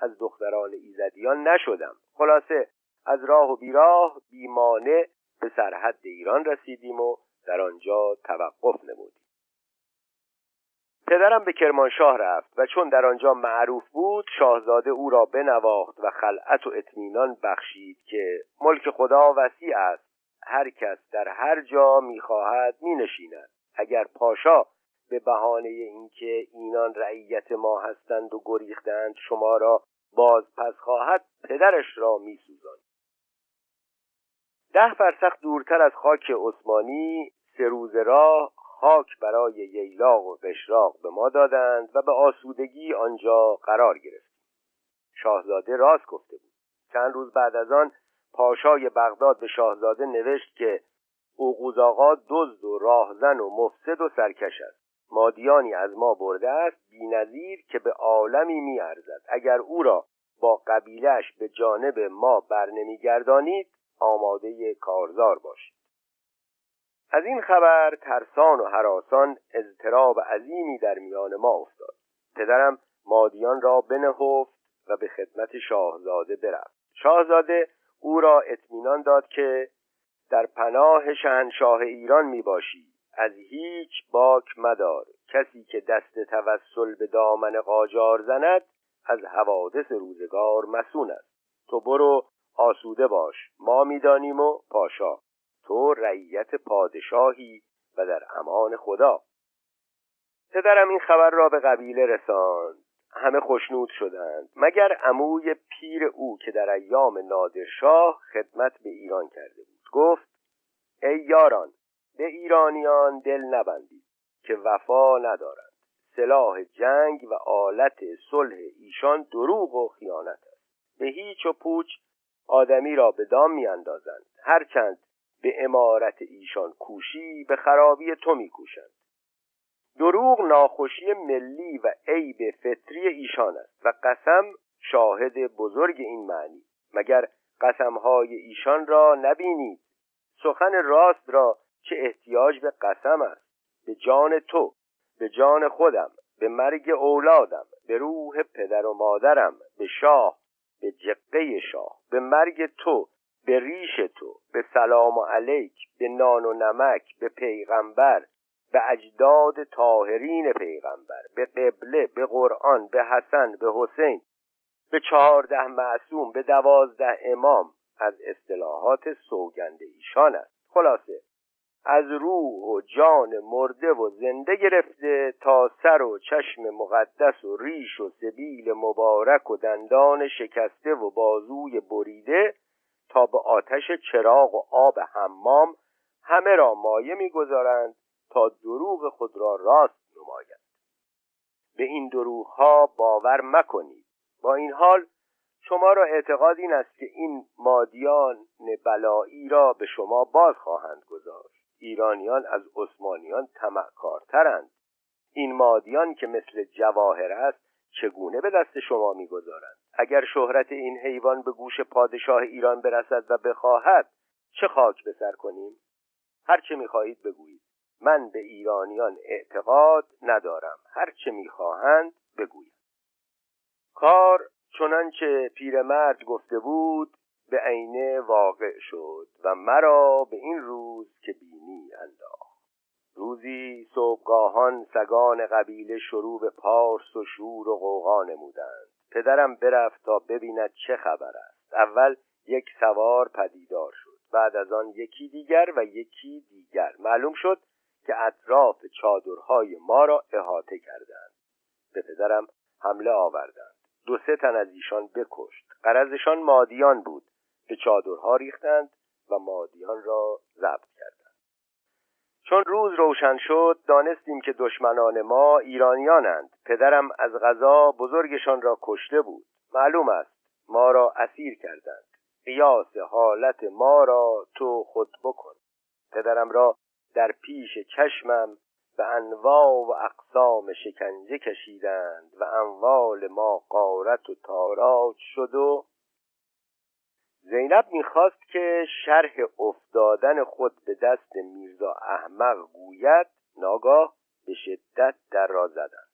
از دختران ایزدیان نشدم. خلاصه از راه و بیراه بیمانه به سرحد ایران رسیدیم و در آنجا توقف نمودیم. پدرم به کرمانشاه رفت و چون در آنجا معروف بود، شاهزاده او را بنواخت و خلعت و اطمینان بخشید که ملک خدا وسیع است، هر کس در هر جا می‌خواهد می‌نشیند. اگر پاشا به بهانه اینکه اینان رعیت ما هستند و گریختند شما را باز پس خواهد، پدرش را می‌سوزاند. 10 فرسخ دورتر از خاک عثمانی 3 روز راه خاک برای ییلاق و قشراق به ما دادند و به آسودگی آنجا قرار گرفتیم. شاهزاده راست گفته بود. چند روز بعد از آن پاشای بغداد به شاهزاده نوشت که اوغوز آقا دزد و راهزن و مفسد و سرکش است. مادیانی از ما برده است بی‌نظیر که به عالمی می‌ارزد. اگر او را با قبیله‌اش به جانب ما برنمیگردانید، آماده کارزار باشید. از این خبر ترسان و هراسان اضطراب عظیمی در میان ما افتاد. پدرم مادیان را بنهفت و به خدمت شاهزاده برفت. شاهزاده او را اطمینان داد که در پناه شاهنشاه ایران می باشی. از هیچ باک مدار. کسی که دست توسل به دامن قاجار زند از حوادث روزگار مسون است. تو برو آسوده باش. ما می دانیم و پاشا. تو رعیت پادشاهی و در امان خدا. پدرم این خبر را به قبیله رساند. همه خوشنود شدند مگر عموی پیر او که در ایام نادرشاه خدمت به ایران کرده بود. گفت: ای یاران، به ایرانیان دل نبندید که وفا ندارند. سلاح جنگ و آلت صلح ایشان دروغ و خیانت است. به هیچ و پوچ آدمی را به دام می‌اندازند. هرچند به امارت ایشان کوشی، به خرابی تو می‌کوشند. دروغ ناخوشی ملی و عیب فطری ایشان است و قسم شاهد بزرگ این معنی. مگر قسمهای ایشان را نبینید. سخن راست را که احتیاج به قسم است، به جان تو، به جان خودم، به مرگ اولادم، به روح پدر و مادرم، به شاه، به جقه شاه، به مرگ تو، به ریش تو، به سلام علیک، به نان و نمک، به پیغمبر، به اجداد طاهرین پیغمبر، به قبله، به قرآن، به حسن، به حسین، به 14 معصوم، به 12 امام از اصطلاحات سوگند ایشان است. خلاصه از روح و جان مرده و زنده گرفته تا سر و چشم مقدس و ریش و سبیل مبارک و دندان شکسته و بازوی بریده تا به آتش چراغ و آب حمام همه را مایه می‌گذارند تا دروغ خود را راست نمایند. به این دروغ‌ها باور مکنید. با این حال شما را اعتقاد این است که این مادیان بلایی را به شما باز خواهند گذاشت. ایرانیان از عثمانیان طمع‌کارترند. این مادیان که مثل جواهر است چگونه به دست شما می‌گذارند؟ اگر شهرت این حیوان به گوش پادشاه ایران برسد و بخواهد چه خاک به سر کنیم؟ هر چه می‌خواهید بگویید. من به ایرانیان اعتقاد ندارم. هر چه می‌خواهند بگویید. کار چنانچه پیرمرد گفته بود به عینه واقع شد و مرا به این روز که بینی انداخت. روزی صبحگاهان سگان قبیله شروع به پارس و شور و غوغا نمودند. پدرم برفت تا ببیند چه خبر است. اول یک سوار پدیدار شد، بعد از آن یکی دیگر و یکی دیگر. معلوم شد که اطراف چادرهای ما را احاطه کردند. به پدرم حمله آوردند. 2-3 تن از ایشان بکشت. غرضشان مادیان بود. به چادرها ریختند و مادیان را ضبط کردند. چون روز روشن شد دانستیم که دشمنان ما ایرانیانند. پدرم از قضا بزرگشان را کشته بود. معلوم است ما را اسیر کردند. قیاس حالت ما را تو خود بکن. پدرم را در پیش چشمم و انواع و اقسام شکنجه کشیدند و اموال ما غارت و تاراج شد و زینب میخواست که شرح افتادن خود به دست میرزا احمد گوید. ناگاه به شدت در را زدند.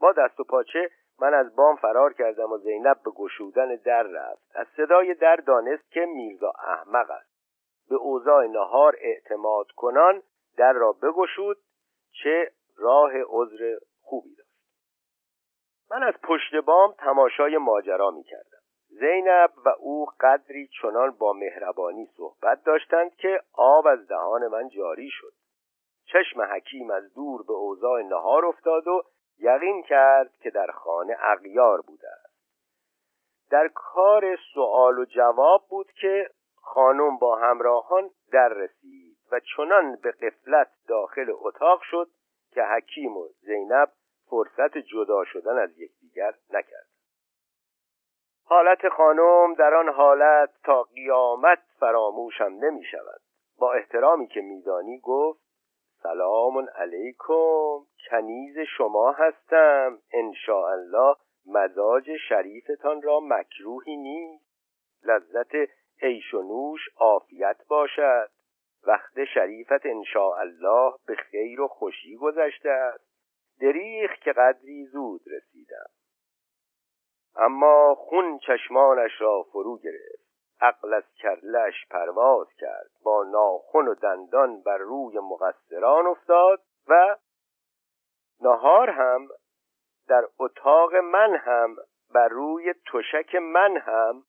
با دست و پاچه من از بام فرار کردم و زینب به گشودن در رفت. از صدای در دانست که میرزا احمد است. به اوضاع نهار اعتماد کنان در را بگشود. چه راه عذر خوبی داشت. من از پشت بام تماشای ماجرا می کردم. زینب و او قدری چنان با مهربانی صحبت داشتند که آب از دهان من جاری شد. چشم حکیم از دور به اوضاع نهار افتاد و یقین کرد که در خانه اغیار بوده است. در کار سوال و جواب بود که خانم با همراهان در رسید و چنان به غفلت داخل اتاق شد که حکیم و زینب فرصت جدا شدن از یکدیگر نکرد. حالت خانم در آن حالت تا قیامت فراموشم نمی شود. با احترامی که میدانی گفت: سلام علیکم، کنیز شما هستم، انشاءالله مزاج شریفتان را مکروهی نیست. لذت عیش و نوش عافیت باشد. وقت شریفت انشاءالله به خیر و خوشی گذشته است. دریغ که قدری زود رسیدم. اما خون چشمانش را فرو گرفت. عقل از کرلش پرواز کرد. با ناخن و دندان بر روی مقصران افتاد و نهار هم در اتاق من، هم بر روی تشک من، هم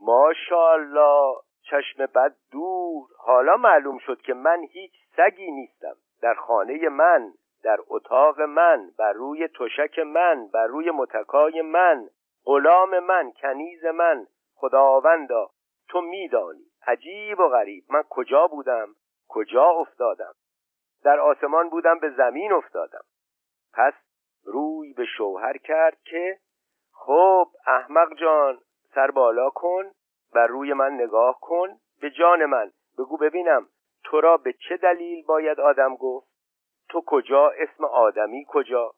ماشاءالله. چشم بد دور. حالا معلوم شد که من هیچ سگی نیستم. در خانه من، در اتاق من، بر روی تشک من، بر روی متکای من، غلام من، کنیز من. خداوندا تو میدانی. عجیب و غریب. من کجا بودم؟ کجا افتادم؟ در آسمان بودم، به زمین افتادم. پس روی به شوهر کرد که خب احمق جان، سر بالا کن، بر روی من نگاه کن، به جان من بگو ببینم تو را به چه دلیل باید آدم گفت؟ تو کجا؟ اسم آدمی کجا؟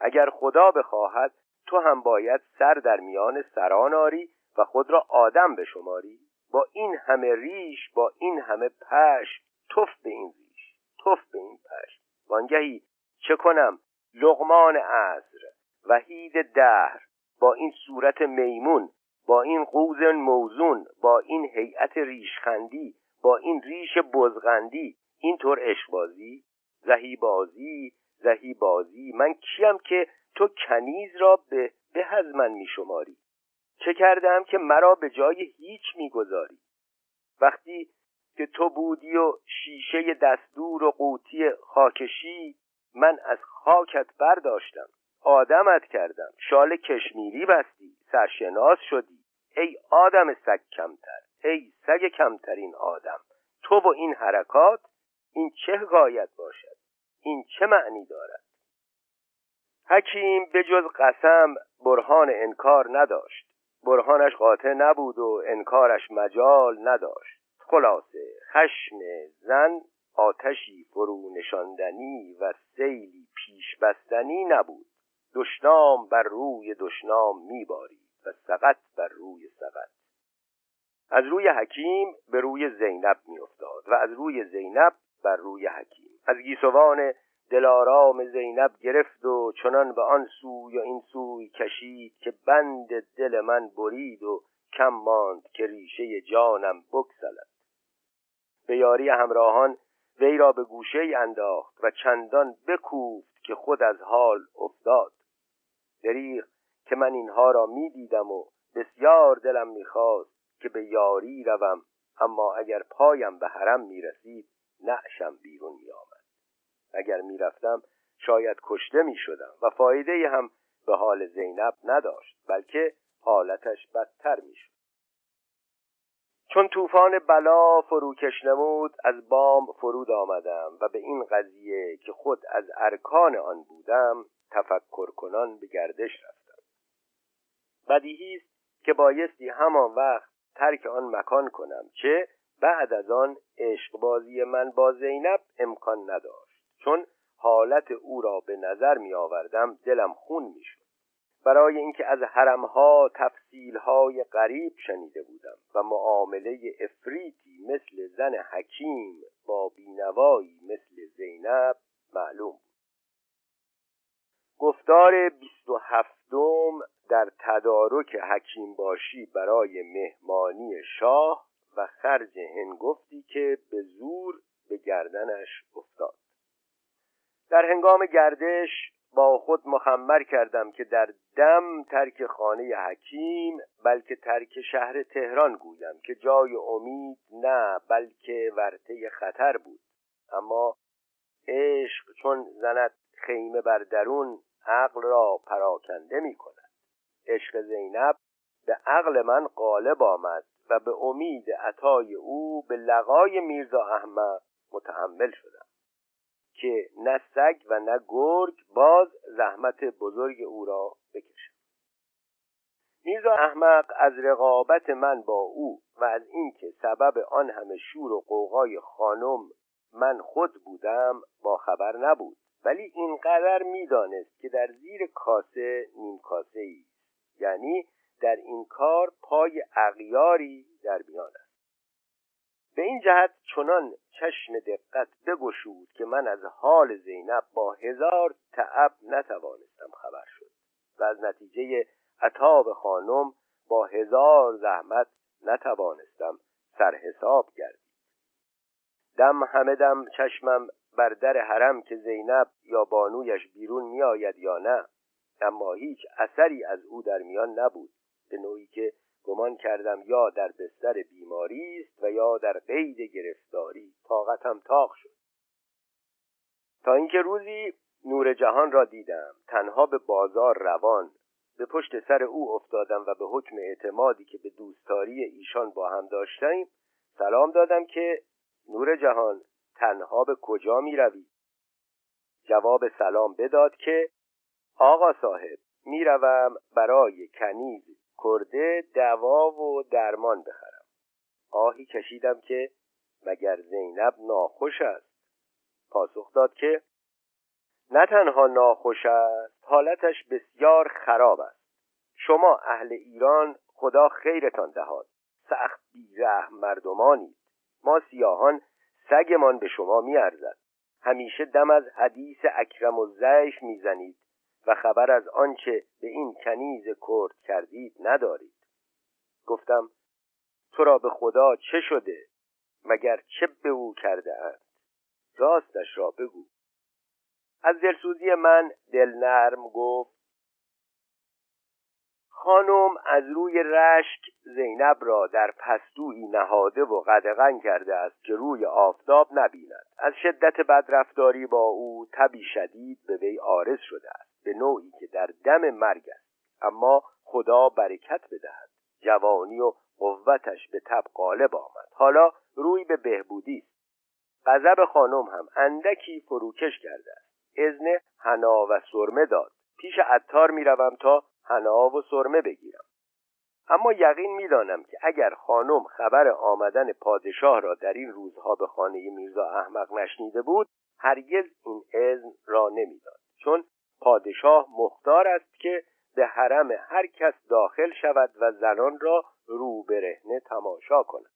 اگر خدا بخواهد تو هم باید سر در میان سران آری و خود را آدم بشماری؟ با این همه ریش، با این همه پشم، تف به این ریش، تف به این پشم. وانگهی چه کنم لقمان عذر وحید دهر، با این صورت میمون، با این قوز موزون، با این هیئت ریشخندی، با این ریش بزغندی، اینطور اشبازی، زهیبازی، زهیبازی. من کیم که تو کنیز را به از من می شماری؟ چه کردم که مرا به جای هیچ می گذاری؟ وقتی که تو بودی و شیشه دستور و قوطی خاکشی، من از خاکت برداشتم، آدمت کردم، شال کشمیری بستی، سرشناس شدی. ای آدم سگ کمتر، ای سگ کمترین آدم، تو با این حرکات، این چه غایت باشد؟ این چه معنی دارد؟ حکیم به جز قسم برهان انکار نداشت. برهانش قاطع نبود و انکارش مجال نداشت. خلاصه خشم زن آتشی فرو نشاندنی و سیلی پیش بستنی نبود. دشنام بر روی دشنام میبارید و سقط بر روی سقط. از روی حکیم به روی زینب میافتاد و از روی زینب بر روی حکیم. از گیسوان دلارام زینب گرفت و چنان به آن سوی و این سوی کشید که بند دل من برید و کم ماند که ریشه جانم بکسلد. به یاری همراهان وی را به گوشه انداخت و چندان بکوفت که خود از حال افتاد. دریغ که من اینها را می دیدم و بسیار دلم می خواست که به یاری روم، اما اگر پایم به حرم می رسید نعشم بیرون می آمد. اگر می رفتم شاید کشته می شدم و فایده هم به حال زینب نداشت، بلکه حالتش بدتر می شد. چون طوفان بلا فروکش نمود از بام فرود آمدم و به این قضیه که خود از ارکان آن بودم تفکر کنان به گردش رفتم. بدیهی است که بایستی همان وقت ترک آن مکان کنم، چه بعد از آن عشقبازی من با زینب امکان نداشت. چون حالت او را به نظر می آوردم دلم خون می شد. برای اینکه از حرمها تفصیلهای غریب شنیده بودم و معامله افریتی مثل زن حکیم با بینوایی مثل زینب معلوم بود. گفتار 27م در تدارک حکیم باشی برای مهمانی شاه و خرج هنگفتی که به زور به گردنش افتاد. در هنگام گردش با خود مخمر کردم که در دم ترک خانه حکیم بلکه ترک شهر تهران گویم که جای امید نه بلکه ورطه خطر بود. اما عشق چون زند خیمه بر درون، عقل را پراکنده می کند. عشق زینب به عقل من غالب آمد و به امید عطای او به لقای میرزا احمد متحمل شدم که نه سگ و نه گرگ باز زحمت بزرگ او را بکشم. میرزا احمد از رقابت من با او و از اینکه سبب آن همه شور و قوقای خانم من خود بودم با خبر نبود، ولی اینقدر میدانست که در زیر کاسه نیم کاسه ای، یعنی در این کار پای اغیاری در میان است. به این جهت چنان چشم دقت بگشود که من از حال زینب با هزار تعب نتوانستم خبر شد و از نتیجه عتاب خانم با هزار زحمت نتوانستم سرحساب گردید. دم همه دم چشمم بر در حرم که زینب یا بانویش بیرون می آید یا نه، اما هیچ اثری از او در میان نبود، به نوعی که گمان کردم یا در بستر بیماری است و یا در قید گرفتاری. طاقتم تاق شد تا اینکه روزی نور جهان را دیدم تنها به بازار روان. به پشت سر او افتادم و به حکم اعتمادی که به دوستاری ایشان با هم داشتیم سلام دادم که نور جهان تنها به کجا می روی؟ جواب سلام بداد که آقا صاحب می روم برای کنیز کرده دوا و درمان بخرم. آهی کشیدم که مگر زینب ناخوش است؟ پاسخ داد که نه تنها ناخوش است، حالتش بسیار خراب است. شما اهل ایران خدا خیرتان دهاد. سخت بی‌رحم مردمانید. ما سیاهان سگمان به شما می‌ارزد. همیشه دم از حدیث اکرم الضعیف میزنید و خبر از آنچه به این کنیز کرد کردید ندارید. گفتم تو را به خدا چه شده؟ مگر چه به او کرده اند؟ راستش را بگو. از دلسوزی من دلنرم گفت: خانم از روی رشک زینب را در پستویی نهاده و قدغن کرده است که روی آفتاب نبیند. از شدت بدرفتاری با او تبی شدید به وی عارض شده است، به نوعی که در دم مرگ است. اما خدا برکت بدهد، جوانی و قوتش به تب غالب آمد. حالا روی به بهبودی است. غضب خانم هم اندکی فروکش کرده است. اذن حنا و سرمه داد. پیش عطار می روم تا حنا و سرمه بگیرم. اما یقین می دانم که اگر خانم خبر آمدن پادشاه را در این روزها به خانه میرزا احمد نشنیده بود، هرگز این اذن را نمی داد. چون پادشاه مختار است که به حرم هر کس داخل شود و زنان را رو برهنه تماشا کند.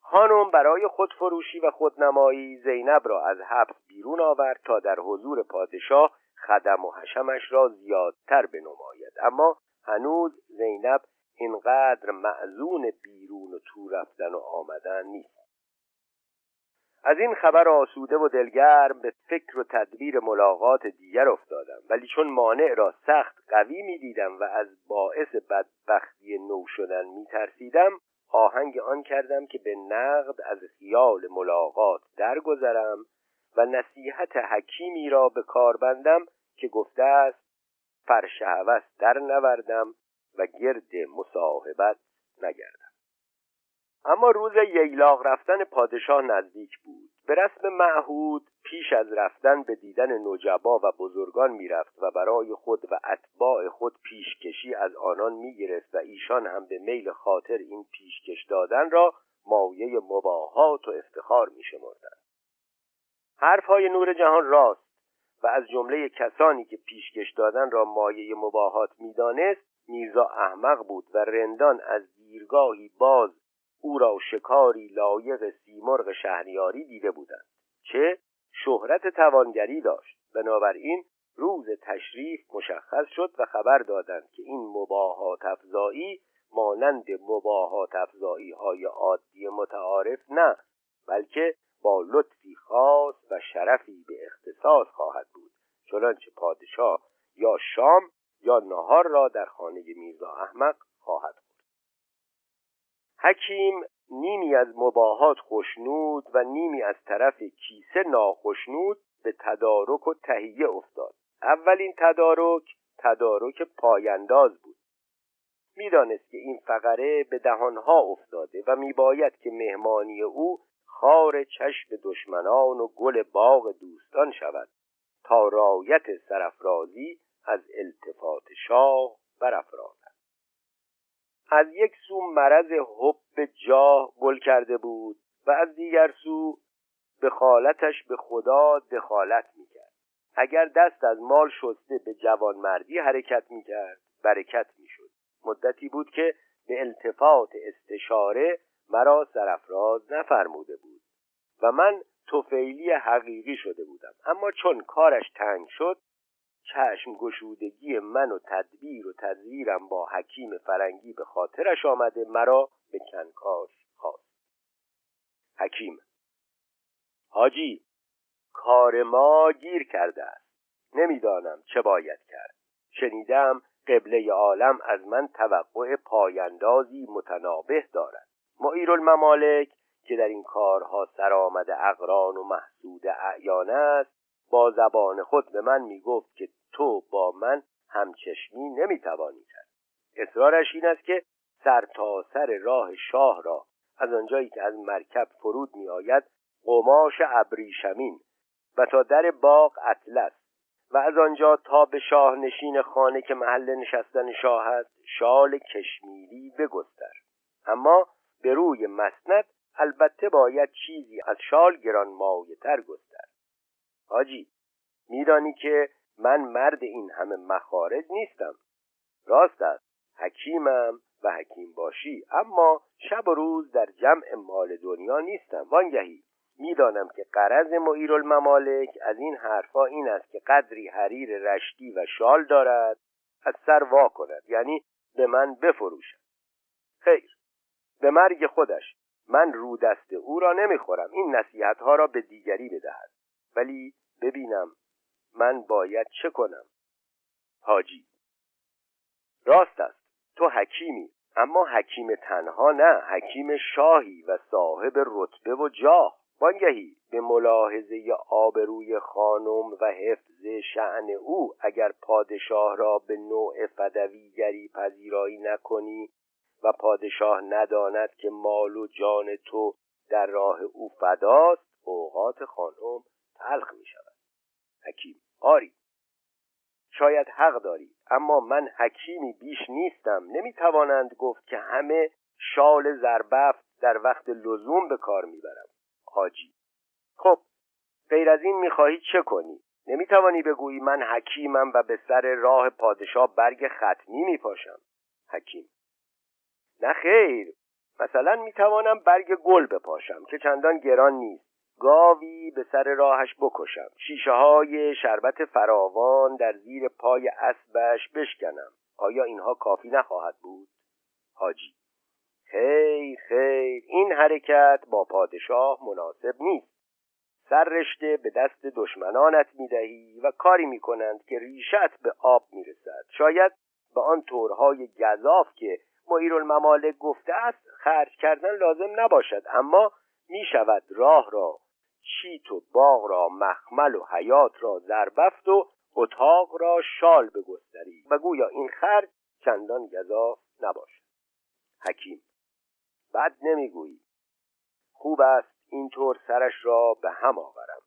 خانم برای خودفروشی و خودنمایی زینب را از حبس بیرون آورد تا در حضور پادشاه خدم و حشمش را زیادتر بنماید. اما هنوز زینب اینقدر معزون بیرون و تو رفتن و آمدن نیست. از این خبر آسوده و دلگرم به فکر و تدبیر ملاقات دیگر افتادم، ولی چون مانع را سخت قوی می دیدم و از باعث بدبختی نو شدن می ترسیدم، آهنگ آن کردم که به نقد از خیال ملاقات درگذرم و نصیحت حکیمی را به کار بندم که گفته است: فرش هوس در نوردم و گرد مصاحبت نگردم. اما روز ییلاق رفتن پادشاه نزدیک بود. به رسم معهود پیش از رفتن به دیدن نجبا و بزرگان میرفت و برای خود و اتباع خود پیشکشی از آنان میگرفت و ایشان هم به میل خاطر این پیشکش دادن را مایه مباهات و افتخار میشمردند. حرفهای نور جهان راست و از جمله کسانی که پیشکش دادن را مایه مباهات میدانست میرزا احمق بود و رندان از دیرگاهی باز او را شکاری لایق سیمرغ شهریاری دیده بودند. چه شهرت توانگری داشت. بنابراین روز تشریف مشخص شد و خبر دادند که این مباهات افزایی مانند مباهات افزایی های عادی متعارف نه، بلکه با لطفی خاص و شرفی به اختصاص خواهد بود، چنانچه پادشاه یا شام یا نهار را در خانه میرزا احمد خواهد. حکیم نیمی از مباهات خوشنود و نیمی از طرف کیسه ناخوشنود به تدارک و تهیه افتاد. اولین تدارک پاینداز بود. میدانست که این فقره به دهانها افتاده و میباید که مهمانی او خار چشم دشمنان و گل باغ دوستان شود تا رایت سرافرازی از التفات شاه برافرازد. از یک سو مرض حب جاه گل کرده بود و از دیگر سو به خالتش به خدا دخالت میکرد. اگر دست از مال شسته به جوانمردی حرکت میکرد، برکت میشد. مدتی بود که به التفات استشاره مرا سرافراز نفرموده بود و من طفیلی حقیقی شده بودم. اما چون کارش تنگ شد، چشم گشودگی من و تدبیر و تدویرم با حکیم فرنگی به خاطرش آمده، مرا به کنکاش خواست. حکیم: حاجی، کار ما گیر کرده است. نمیدانم چه باید کرد. شنیدم قبله عالم از من توقع پایندازی متنابه دارد. معیر الممالک که در این کارها سرآمد اقران و محسود اعیان است، با زبان خود به من میگفت که تو با من همچشمی نمیتوانی کرد. اصرارش این است که سر تا سر راه شاه را از آنجایی که از مرکب فرود میآید قماش ابریشمین و تا در باغ اطلس و از آنجا تا به شاه نشین خانه که محل نشستن شاه است شال کشمیری بگستر. اما به روی مسند البته باید چیزی از شال گرانمایه تر گستر. حاجی، میدانی که من مرد این همه مخارج نیستم. راست است، حکیمم و حکیم باشی، اما شب و روز در جمع مال دنیا نیستم. وانگهی میدانم که غرض معیر الممالک از این حرفا این است که قدری حریر رشتی و شال دارد از سر وا کند، یعنی به من بفروشد. خیر، به مرگ خودش، من رو دست او را نمیخورم این نصیحت ها را به دیگری بدهد. ولی ببینم من باید چه کنم. حاجی: راست است، تو حکیمی، اما حکیم تنها نه، حکیم شاهی و صاحب رتبه و جاه. وانگهی به ملاحظه آبروی خانم و حفظ شأن او اگر پادشاه را به نوع فدویگری پذیرایی نکنی و پادشاه نداند که مال و جان تو در راه او فداست، اوقات خانم تلخ می شود. حکیم: آری، شاید حق داری، اما من حکیمی بیش نیستم. نمی توانند گفت که همه شال زربفت در وقت لزوم به کار می برم. حاجی: خب غیر از این می خواهی چه کنی؟ نمی توانی بگویی من حکیمم و به سر راه پادشاه برگ ختمی می پاشم. حکیم: نه خیر، مثلا می توانم برگ گل بپاشم که چندان گران نیست، گاوی به سر راهش بکشم، شیشه های شربت فراوان در زیر پای اسبش بشکنم. آیا اینها کافی نخواهد بود؟ حاجی: خیر خیر، این حرکت با پادشاه مناسب نیست. سر رشته به دست دشمنانت میدهی و کاری میکنند که ریشت به آب میرسد. شاید به آن طورهای گزاف که معیر الممالک گفته است خرج کردن لازم نباشد، اما می شود راه را، چیت و باغ را، مخمل و حیات را زربفت و اتاق را شال بگستری و گویا این خرج چندان گزاف نباشد. حکیم: بد نمیگویی، خوب است اینطور سرش را به هم آورم.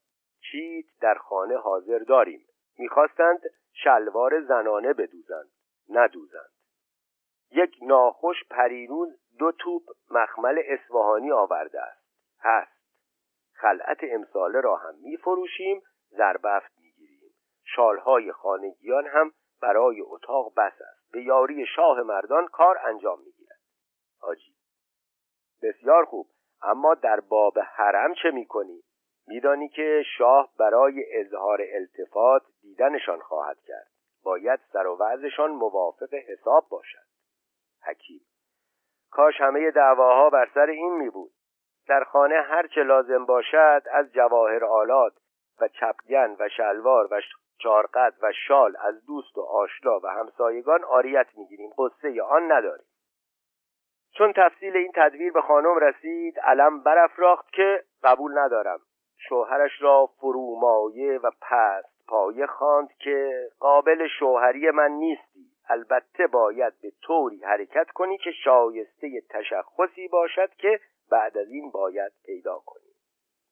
چیت در خانه حاضر داریم. میخواستند شلوار زنانه بدوزند، ندوزند. یک ناخوش پریروز 2 توپ مخمل اصفهانی آورده است. خلعت امساله را هم میفروشیم، زربفت میگیریم. شالهای خانگیان هم برای اتاق بس است. به یاری شاه مردان کار انجام میگیرد. حاجی: بسیار خوب، اما در باب حرم چه میکنی؟ میدانی که شاه برای اظهار التفات دیدنشان خواهد کرد. باید سر و وضعشان موافق حساب باشد. حکیم: کاش همه دعواها بر سر این می بود. در خانه هر چه لازم باشد از جواهرآلات و چپگن و شلوار و چارقد و شال از دوست و آشنا و همسایگان عاریت می گیریم، قصه آن نداریم. چون تفصیل این تدبیر به خانم رسید علم برافراخت که قبول ندارم. شوهرش را فرومایه و پست پایه خواند که قابل شوهری من نیستی. البته باید به طوری حرکت کنی که شایسته تشخصی باشد که بعد از این باید پیدا کنی.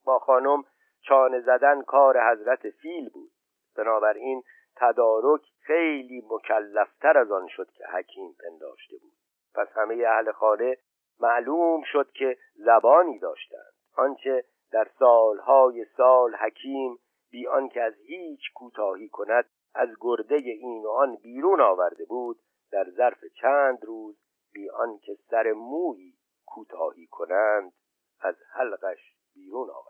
با خانم چانه زدن کار حضرت فیل بود. بنابراین تدارک خیلی مکلفتر از آن شد که حکیم پنداشته بود. پس همه اهل خانه معلوم شد که زبانی داشتند. آنچه در سالهای سال حکیم بی آنکه از هیچ کوتاهی کند از گرده این و آن بیرون آورده بود، در ظرف چند روز بی آنکه سر مویی کوتاهی کنند از حلقش بیرون آورد.